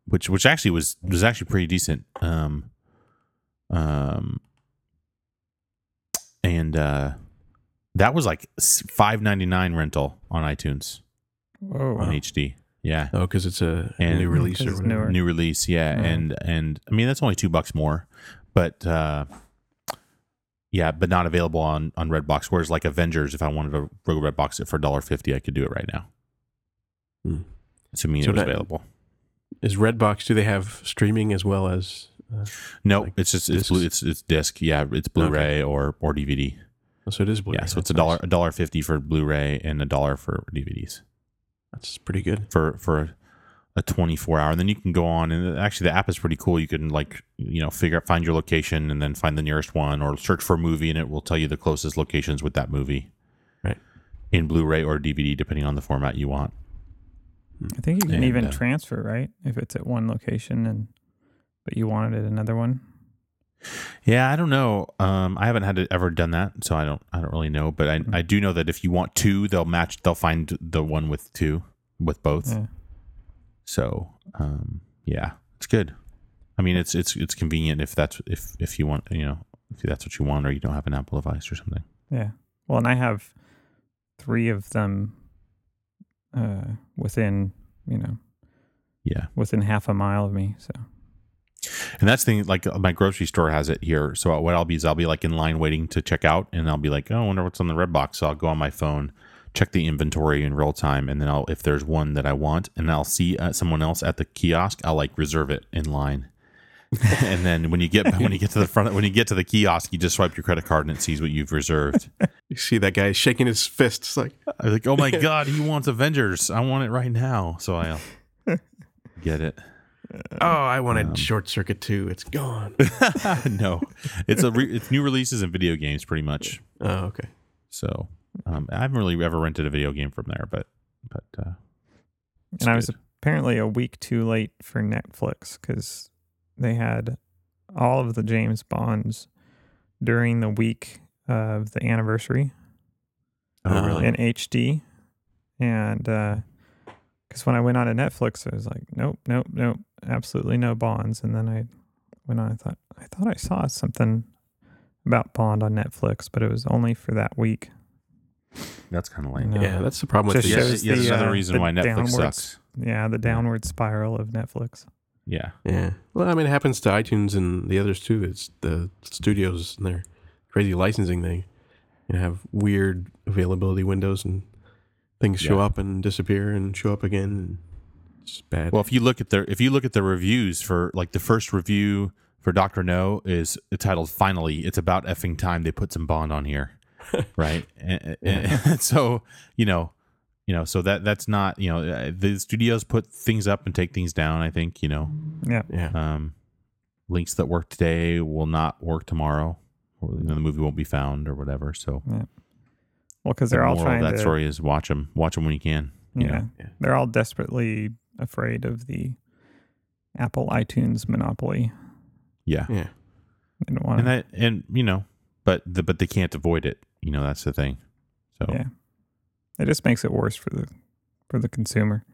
Which actually was actually pretty decent. And that was like $5.99 rental on iTunes. Whoa. On HD. Yeah. Oh, because it's a new release or whatever. New release. Yeah, oh. and I mean that's only $2 more, but. Yeah, but not available on Redbox. Whereas like Avengers, if I wanted to go Redbox it for $1.50, I could do it right now. Assuming it was available. Is Redbox? Do they have streaming as well as? No, like it's just it's disc. Yeah, it's Blu-ray or DVD. Oh, so it is Blu-ray. Yeah, so it's $1.50 for Blu-ray and $1 for DVDs. That's pretty good for a 24-hour. And then you can go on, and actually the app is pretty cool. You can find your location and then find the nearest one, or search for a movie and it will tell you the closest locations with that movie, right? In Blu-ray or DVD, depending on the format you want. I think you can even transfer, right? If it's at one location but you wanted it at another one. Yeah, I don't know. I haven't ever done that, so I don't really know. But I do know that if you want two, they'll match. They'll find the one with two, with both. Yeah. So, yeah, it's good. I mean, it's convenient if you want, if that's what you want, or you don't have an Apple device or something. Yeah. Well, and I have three of them, within half a mile of me. So, and that's the thing, like my grocery store has it here. So what I'll be is I'll be like in line waiting to check out, and I'll be like, oh, I wonder what's on the Redbox. So I'll go on my phone, check the inventory in real time, and then if there's one that I want, and I'll see someone else at the kiosk, I'll like reserve it in line. And then when you get to the kiosk, you just swipe your credit card and it sees what you've reserved. You see that guy shaking his fists like, oh my God, he wants Avengers! I want it right now. So I'll get it. Oh, I wanted Short Circuit 2. It's gone. No, it's new releases and video games pretty much. Oh, okay. So I haven't really ever rented a video game from there, but and good. I was apparently a week too late for Netflix because they had all of the James Bonds during the week of the anniversary. Oh, really? In HD. And because when I went on to Netflix, I was like, nope, absolutely no Bonds. And then I went on and I thought I saw something about Bond on Netflix, but it was only for that week. That's kind of lame. Yeah, that's the problem with the... Yes, another reason why Netflix sucks. Yeah, the downward spiral of Netflix. Yeah. Well, I mean, it happens to iTunes and the others too. It's the studios and their crazy licensing thing. You have weird availability windows and things show up and disappear and show up again. And it's bad. Well, if you look at the reviews for, like, the first review for Dr. No is titled "Finally, it's about effing time they put some Bond on here," right? And so so that's not, the studios put things up and take things down. I think links that work today will not work tomorrow. Or, the movie won't be found or whatever. So, well, because they're all trying. That story is watch them when you can. Yeah, they're all desperately afraid of the Apple iTunes monopoly. Yeah. They don't want but they can't avoid it. That's the thing. So it just makes it worse for the consumer.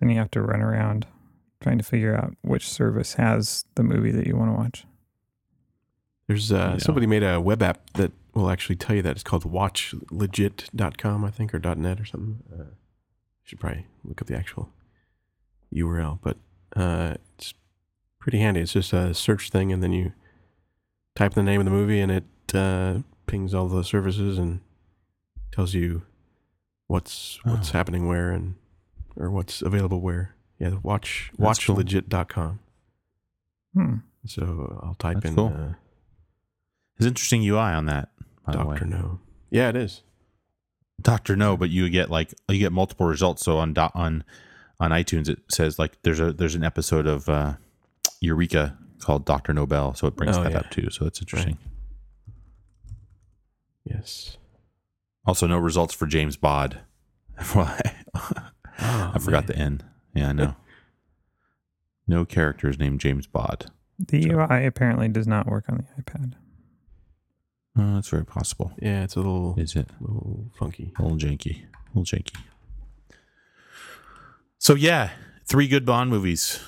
Then you have to run around trying to figure out which service has the movie that you want to watch. There's somebody made a web app that will actually tell you that. It's called watchlegit.com, I think, or .net or something. Should probably look up the actual URL, but it's pretty handy. It's just a search thing, and then you type the name of the movie, and it pings all the services and tells you what's happening where or what's available where. Yeah, watchlegit.com. Cool. So I'll type that's in... Cool. There's interesting UI on that, by the way. Dr. No. Yeah, it is. Dr. No, but you get multiple results. So on iTunes, it says there's an episode of Eureka called Dr. Nobel, so it brings that up too. So that's interesting. Right. Yes. Also, no results for James Bond. I forgot the N. Yeah, I know. No characters named James Bond. The UI apparently does not work on the iPad. That's very possible. Yeah, it's a little funky, a little janky. So 3 good Bond movies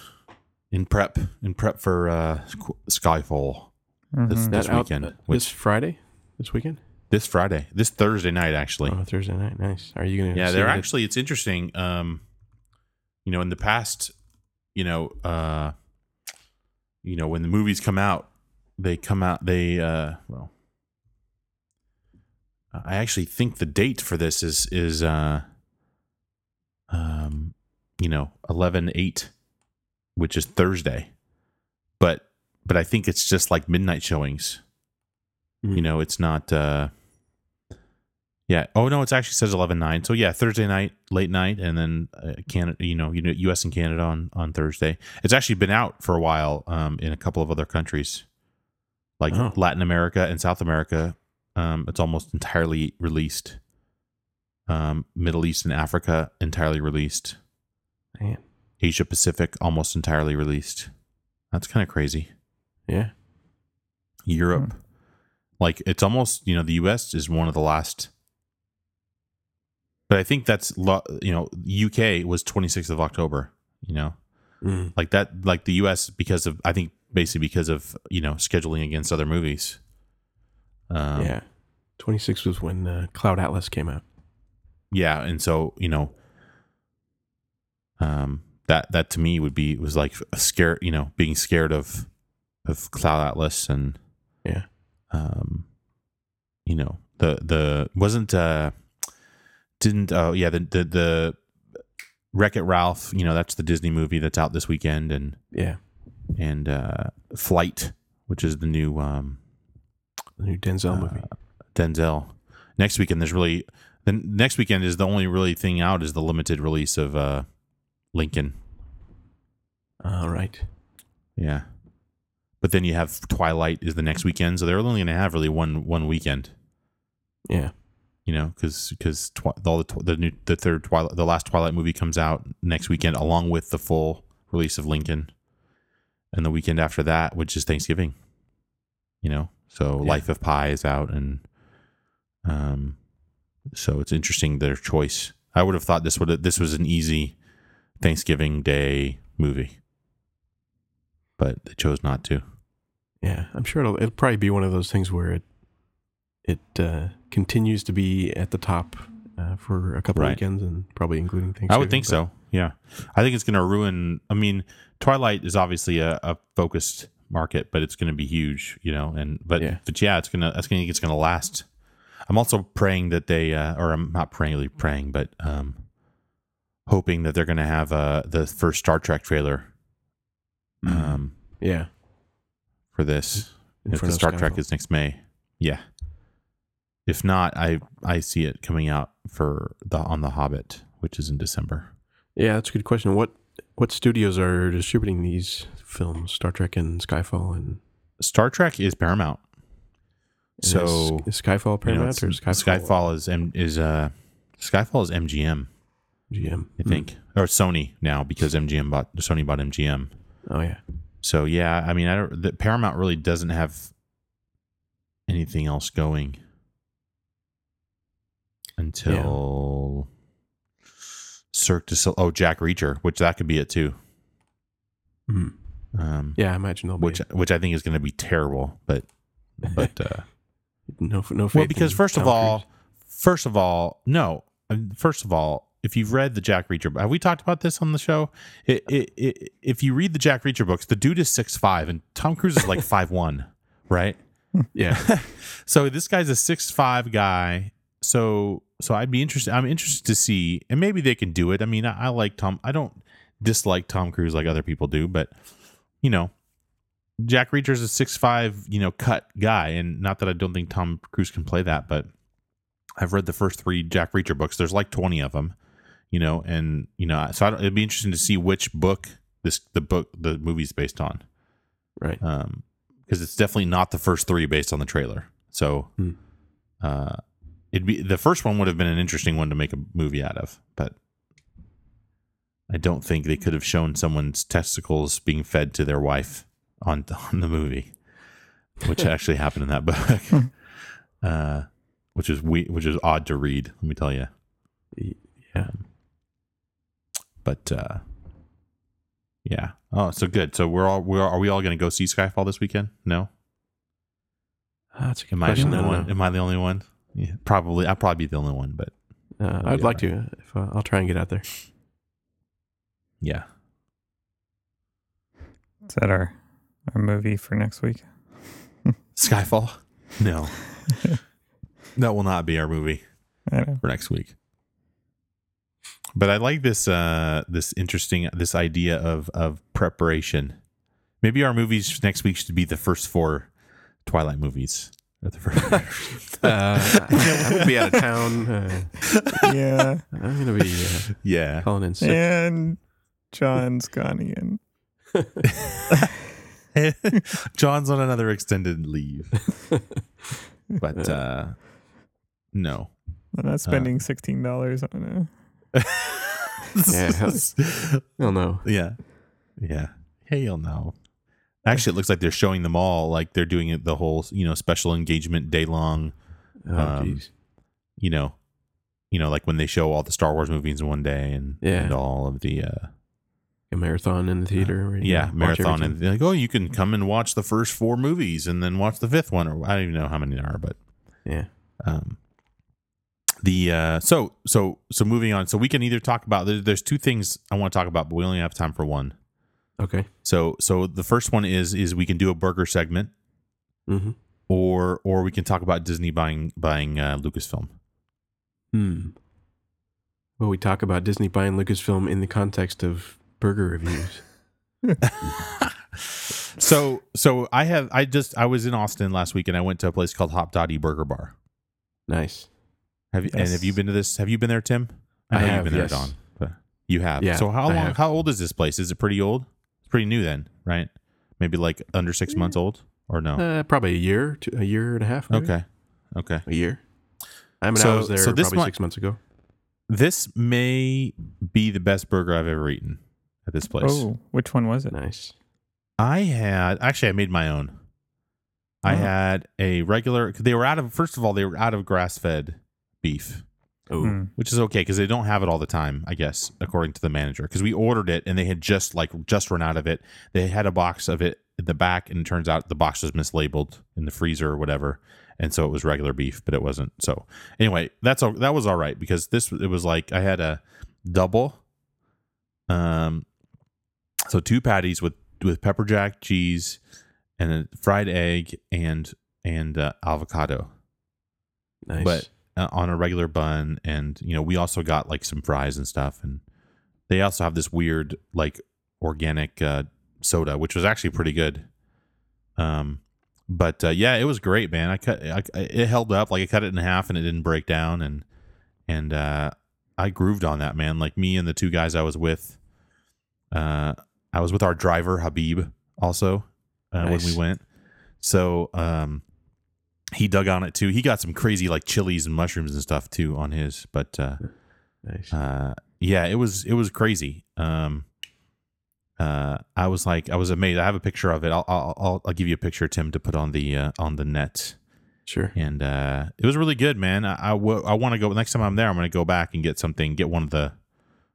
in prep for Skyfall. Mm-hmm. This Thursday night, actually. Oh, Thursday night, nice. Are you gonna? Yeah, they're actually. It's interesting. In the past, when the movies come out, they come out. They I actually think the date for this is 11/8, which is Thursday, but I think it's just like midnight showings. Mm-hmm. It's not. Oh no, it actually says 11/9. So Thursday night, late night, and then Canada. U.S. and Canada on Thursday. It's actually been out for a while in a couple of other countries, like Latin America and South America. It's almost entirely released. Middle East and Africa, entirely released. Man. Asia Pacific, almost entirely released. That's kind of crazy. Yeah. Europe. Hmm. It's almost, the U.S. is one of the last. But I think that's, UK was 26th of October, that. Like the U.S. because of scheduling against other movies. 26 was when Cloud Atlas came out. Yeah, and so that to me was like a scare. Being scared of Cloud Atlas and the Wreck-It Ralph. That's the Disney movie that's out this weekend, and Flight, which is the new. The new Denzel movie. Next weekend, is the only really thing out is the limited release of Lincoln. All right. Yeah. But then you have Twilight is the next weekend, so they're only going to have really one weekend. Yeah. You know, because the last Twilight movie comes out next weekend, along with the full release of Lincoln, and the weekend after that, which is Thanksgiving. You know, so yeah. Life of Pi is out, and so it's interesting their choice. I would have thought this was an easy Thanksgiving Day movie, but they chose not to. Yeah, I'm sure it'll probably be one of those things where it continues to be at the top for a couple weekends, and probably including Thanksgiving. I would think so. Yeah, I think it's going to ruin. I mean, Twilight is obviously a focused market, but it's going to be huge, you know. It's going to last. I'm also praying that they, or I'm not really praying, but hoping that they're going to have the first Star Trek trailer. For this, if the Star Trek is next May, yeah. If not, I see it coming out on The Hobbit, which is in December. Yeah, that's a good question. What studios are distributing these films? Star Trek and Skyfall and Star Trek is Paramount. And so is Skyfall Paramount or Skyfall? Skyfall is MGM. MGM, I think, or Sony now, because Sony bought MGM. Oh yeah. So yeah, I mean, Paramount really doesn't have anything else going until Cirque du Soleil. Oh, Jack Reacher, which that could be it too. Mm. Yeah, I imagine they'll be. Which I think is going to be terrible, but no. Well, because first of all. If you've read the Jack Reacher, have we talked about this on the show? If you read the Jack Reacher books, the dude is 6'5", and Tom Cruise is like 5'1", right? Yeah. So this guy's a 6'5" guy. So I'd be interested. I'm interested to see, and maybe they can do it. I mean, I like Tom. I don't dislike Tom Cruise like other people do, but you know, Jack Reacher's a 6'5", cut guy, and not that I don't think Tom Cruise can play that, but I've read the first 3 Jack Reacher books. There's like 20 of them. So it'd be interesting to see which book the movie's based on, right? Because it's definitely not the first 3 based on the trailer. So, it'd be the first one would have been an interesting one to make a movie out of, but I don't think they could have shown someone's testicles being fed to their wife on the movie, which actually happened in that book, which is odd to read. Let me tell you. Yeah. But yeah. Oh, so good. So are we all going to go see Skyfall this weekend? No. That's a good question. Am I the only one? Yeah, probably. I'll probably be the only one, but I'd like to. If I'll try and get out there. Yeah. Is that our movie for next week? Skyfall? No. That will not be our movie for next week. But I like this idea of preparation. Maybe our movies next week should be the first 4 Twilight movies. I'm gonna be out of town. Yeah, I'm gonna be calling in sick. And John's gone again. John's on another extended leave. But no, I'm not spending $16 on a. He'll know. Yeah. Hey, he'll know. Actually, it looks like they're showing them all. Like they're doing it the whole, special engagement day long. Like when they show all the Star Wars movies in one day, and all of the a marathon in the theater. Marathon, and like, you can come and watch the first 4 movies, and then watch the 5th one, or I don't even know how many there are, but yeah. So moving on. So we can either talk about there's 2 things I want to talk about, but we only have time for one. Okay. So the first one is we can do a burger segment, or we can talk about Disney buying Lucasfilm. Well, we talk about Disney buying Lucasfilm in the context of burger reviews. So I was in Austin last week, and I went to a place called Hop Dottie Burger Bar. Nice. Have you been to this? Have you been there, Tim? I know you've been there, Don. You have. Yeah, so how old is this place? Is it pretty old? Pretty new then, right? Maybe like under 6 months old or no? Probably a year and a half. Maybe. Okay. A year. I mean, I was there probably 6 months ago. This may be the best burger I've ever eaten at this place. Oh, which one was it? Nice. I made my own. I had a regular, they were out of grass-fed beef, which is okay because they don't have it all the time, I guess, according to the manager. Because we ordered it and they had just run out of it. They had a box of it at the back, and it turns out the box was mislabeled in the freezer or whatever, and so it was regular beef, but it wasn't. So anyway, that was all right because it was like I had a double, so two patties with pepper jack cheese. And a fried egg and avocado, nice. But on a regular bun, and we also got like some fries and stuff, and they also have this weird like organic soda, which was actually pretty good. But yeah, it was great, man. It held up, like I cut it in half and it didn't break down, and I grooved on that, man. Like me and the two guys I was with, our driver Habib also. Nice. When we went, so he dug on it too. He got some crazy like chilies and mushrooms and stuff too on his, but nice. Yeah, it was crazy. I was amazed. I have a picture of it. I'll give you a picture, Tim, to put on the net. Sure. And it was really good, man. I want to go next time I'm there. I'm going to go back and get one of the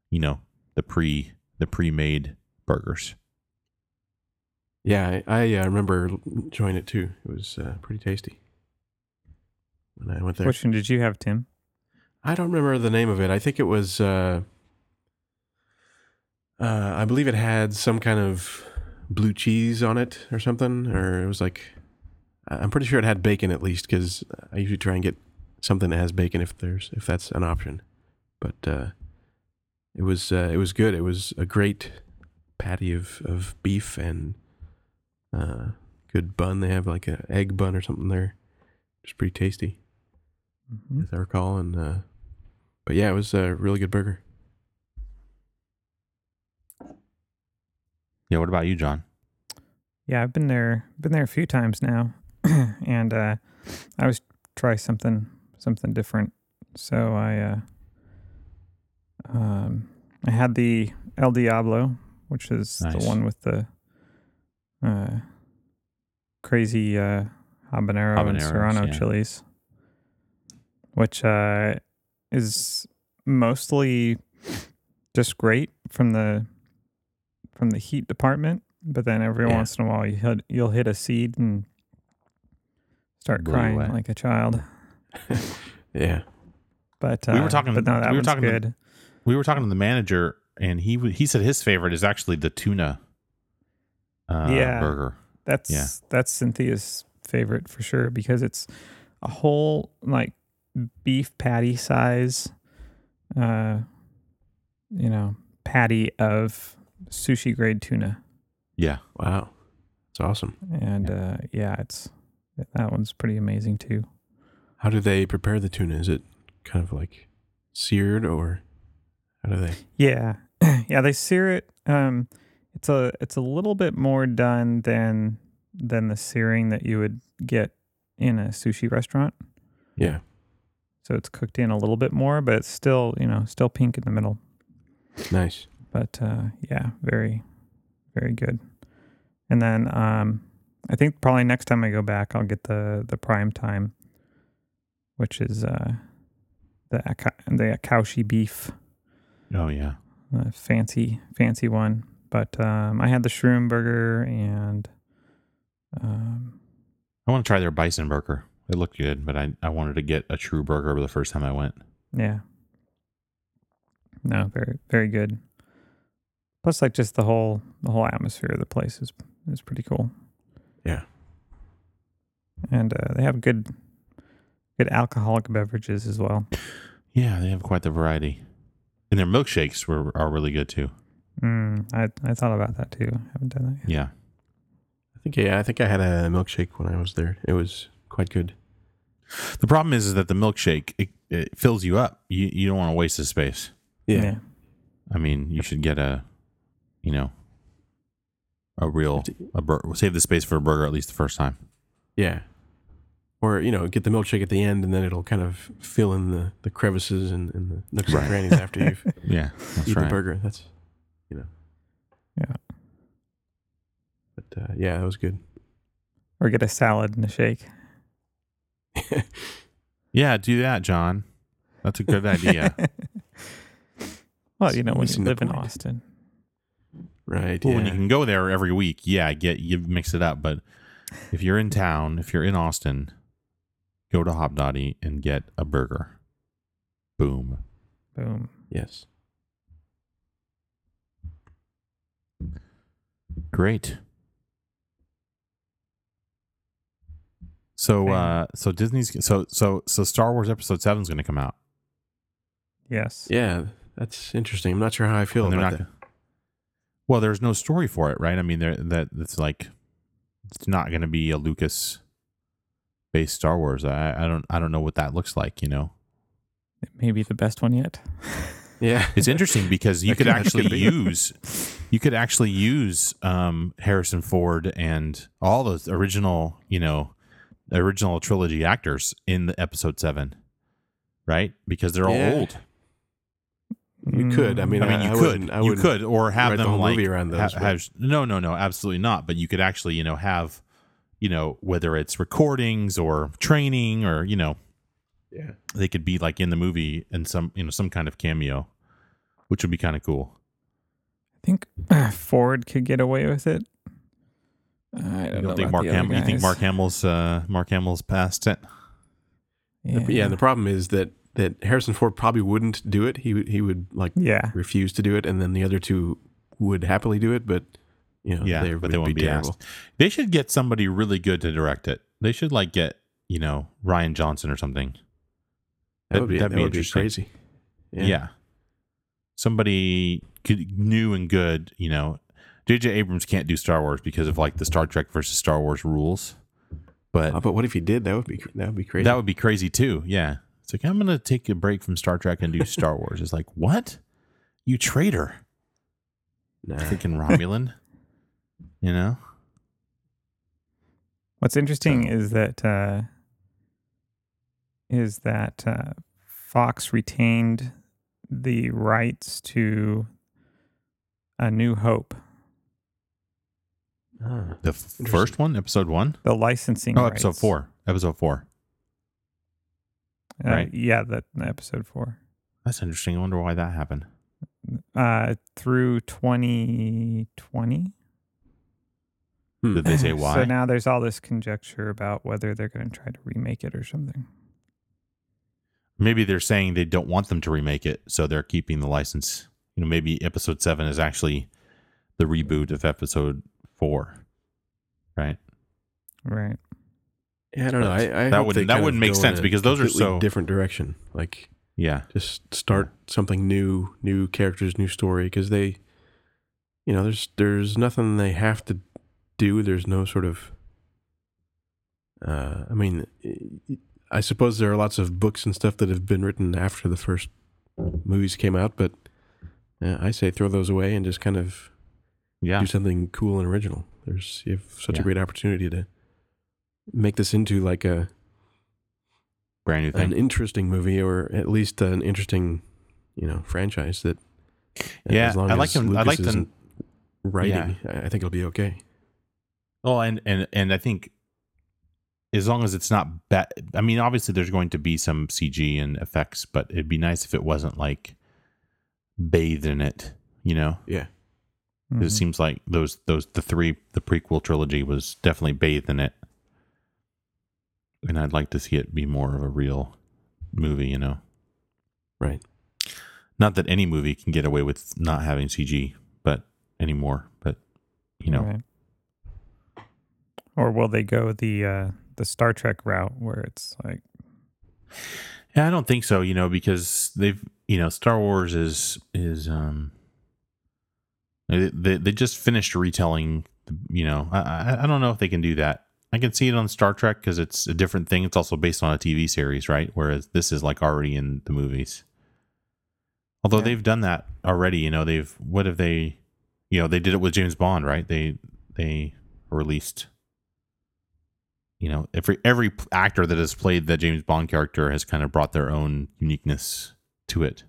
the pre-made burgers. Yeah, I remember enjoying it too. It was pretty tasty when I went there. Which one did you have, Tim? I don't remember the name of it. I think it was, I believe it had some kind of blue cheese on it or something. Or it was like, I'm pretty sure it had bacon at least, because I usually try and get something that has bacon if that's an option. But it was good. It was a great patty of beef and good bun. They have like an egg bun or something there. It's pretty tasty, as I recall. And but yeah, it was a really good burger. Yeah. What about you, John? Yeah, I've been there a few times now, and I always try something different. So I had the El Diablo, which is nice. The one with the crazy habanero and serrano chilies, which is mostly just great from the heat department. But then every once in a while, you'll hit a seed and start crying like a child. Yeah, but we were talking. But no, that was good. We were talking to the manager, and he said his favorite is actually the tuna. Burger. That's Cynthia's favorite for sure, because it's a whole like beef patty size, patty of sushi grade tuna. Yeah. Wow. That's awesome. And that one's pretty amazing too. How do they prepare the tuna? Is it kind of like seared, or how do they? Yeah. Yeah. They sear it. It's a little bit more done than the searing that you would get in a sushi restaurant. Yeah. So it's cooked in a little bit more, but it's still, still pink in the middle. Nice. But very, very good. And then I think probably next time I go back, I'll get the prime time, which is the akashi beef. Oh yeah. A fancy one. But I had the shroom burger, and I want to try their bison burger. It looked good, but I wanted to get a true burger the first time I went. Yeah. No, very, very good. Plus, like, just the whole atmosphere of the place is pretty cool. Yeah. And they have good alcoholic beverages as well. Yeah, they have quite the variety, and their milkshakes are really good too. I thought about that too. I haven't done that yet. Yeah. I think I had a milkshake when I was there. It was quite good. The problem is that the milkshake, it fills you up. You don't want to waste the space. Yeah. I mean, you should get a, save the space for a burger at least the first time. Yeah. Or, you know, get the milkshake at the end, and then it'll kind of fill in the crevices and the nooks and crannies after you've eaten the burger. That's, you know. Yeah. But, yeah, that was good. Or get a salad and a shake. Yeah, do that, John. That's a good idea. Well, you know, when you live in Austin. Right, well, yeah. When you can go there every week, you mix it up. But if you're in town, if you're in Austin... Go to Hobnoddy and get a burger. Boom. Boom. Yes. Great. So, so Disney's so Star Wars Episode 7 is going to come out. Yes. Yeah, that's interesting. I'm not sure how I feel about that. Well, there's no story for it, right? I mean, that's like it's not going to be a Lucas. Based Star Wars, I don't know what that looks like, you know. It may be the best one yet. Yeah, it's interesting because you could actually use Harrison Ford and all those original trilogy actors in the Episode 7, right? Because they're all old. You could. I mean, you could, or have them like movie around those. No, absolutely not. But you could actually, have. Whether it's recordings or training or, they could be like in the movie in some kind of cameo, which would be kind of cool. I think Ford could get away with it. You think Mark Hamill's past it? Yeah. The problem is that Harrison Ford probably wouldn't do it. He would refuse to do it, and then the other two would happily do it, but. But they won't be asked. They should get somebody really good to direct it. They should get Rian Johnson or something. That would be crazy. Yeah, somebody new and good. J.J. Abrams can't do Star Wars because of the Star Trek versus Star Wars rules. But what if he did? That would be crazy. That would be crazy too. Yeah, it's like I'm gonna take a break from Star Trek and do Star Wars. It's like what? You traitor! Nah. Freaking Romulan. What's interesting is that Fox retained the rights to A New Hope. The first one, Episode 1, the licensing. Oh, rights. Episode 4. Right? Yeah, that Episode 4. That's interesting. I wonder why that happened. Through 2020. Did they say why? So now there's all this conjecture about whether they're going to try to remake it or something. Maybe they're saying they don't want them to remake it, so they're keeping the license. Maybe Episode 7 is actually the reboot of Episode 4, right? Right. Yeah, I don't know. That wouldn't make sense because those are so different direction. Just start something new characters, new story, because they, there's nothing they have to. There's no sort of I suppose there are lots of books and stuff that have been written after the first movies came out, but I say throw those away and just kind of do something cool and original. You have such a great opportunity to make this into a brand new thing, an interesting movie, or at least an interesting franchise that as long as Lucas isn't writing, I think it'll be okay. Oh, and I think as long as it's not bad, I mean, obviously there's going to be some CG and effects, but it'd be nice if it wasn't bathed in it, Yeah. Mm-hmm. It seems like the prequel trilogy was definitely bathed in it. And I'd like to see it be more of a real movie, Right. Not that any movie can get away with not having CG, but anymore, but Right. Or will they go the Star Trek route where it's like... Yeah, I don't think so, because they've... Star Wars is They just finished retelling, I don't know if they can do that. I can see it on Star Trek because it's a different thing. It's also based on a TV series, right? Whereas this is already in the movies. Although they've done that already, they've... What have they... they did it with James Bond, right? They... they released. You know, every actor that has played the James Bond character has kind of brought their own uniqueness to it.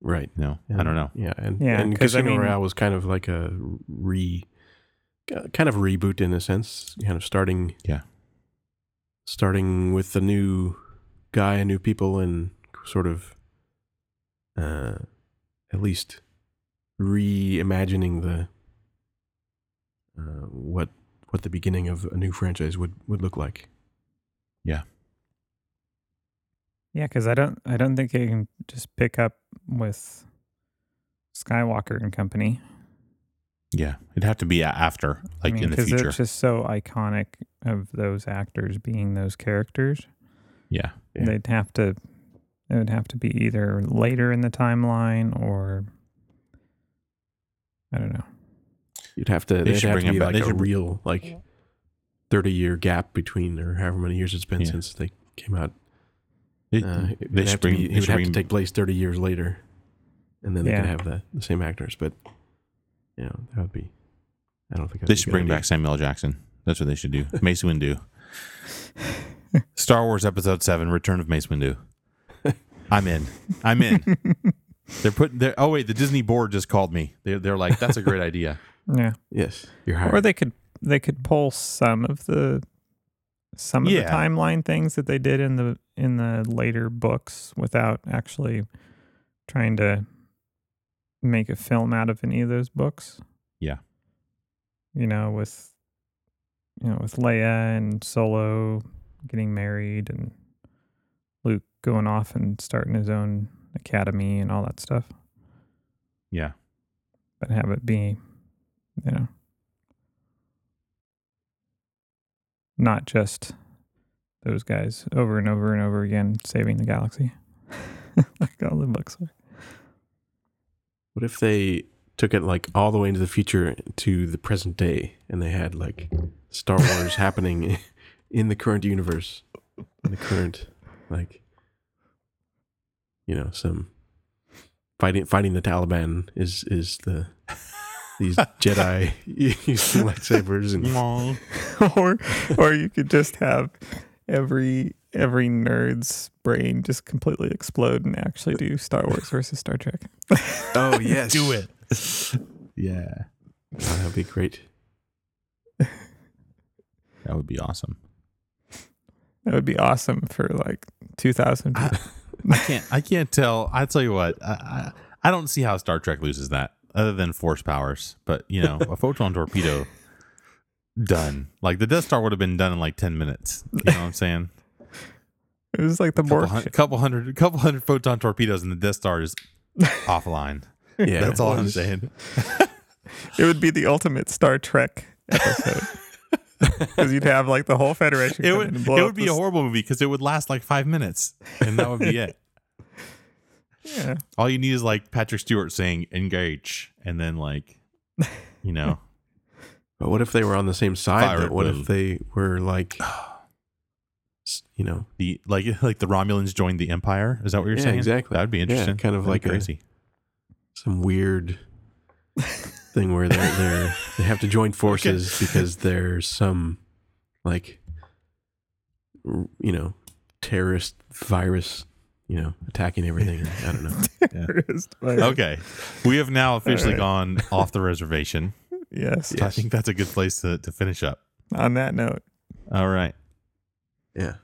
Right. No, I don't know. Yeah. And Casino Royale was kind of like a reboot in a sense, kind of starting. Yeah. Starting with a new guy and new people and sort of at least reimagining the what the beginning of a new franchise would look like. Yeah. Yeah, because I don't think it can just pick up with Skywalker and company. Yeah, it'd have to be after, in the future. Because it's just so iconic of those actors being those characters. Yeah, yeah. It would have to be either later in the timeline or I don't know. You'd have to. They'd have to be like a real 30-year gap between, or however many years it's been since they came out. It would have to take place 30 years later, and then they could have the same actors. But that would be. I don't think they should bring back Samuel L. Jackson. That's what they should do. Mace Windu. Star Wars Episode 7: Return of Mace Windu. I'm in. They're putting. Oh wait, the Disney board just called me. They're like, that's a great idea. Yeah. Yes. You're hired. Or they could pull some of the timeline things that they did in the later books without actually trying to make a film out of any of those books. Yeah. With Leia and Solo getting married and Luke going off and starting his own academy and all that stuff. Yeah. But have it be, not just those guys over and over and over again saving the galaxy like all the books are. What if they took it all the way into the future to the present day and they had Star Wars happening in the current universe, in the current some fighting the Taliban is the these Jedi using lightsabers and or you could just have every nerd's brain just completely explode and actually do Star Wars versus Star Trek. Oh yes, do it. Yeah, that would be great. That would be awesome. That would be awesome for 2,000 people. I can't tell. I'll tell you what. I don't see how Star Trek loses that, other than force powers. But a photon torpedo, done. The Death Star would have been done in 10 minutes. You know what I'm saying? It was like the Borg. Couple hundred photon torpedoes, and the Death Star is offline. Yeah, that's all I'm saying. It would be the ultimate Star Trek episode. Because you'd have the whole Federation. It would be a horrible movie because it would last 5 minutes, and that would be it. Yeah. All you need is Patrick Stewart saying "engage," and then But what if they were on the same side? What if they were the Romulans joined the Empire? Is that what you're saying? Exactly. That would be interesting. Yeah, kind of crazy. Some weird thing where they have to join forces because there's some terrorist virus attacking everything. I don't know. Virus. Okay, we have now officially gone off the reservation. Yes. So yes, I think that's a good place to finish up. On that note. All right. Yeah.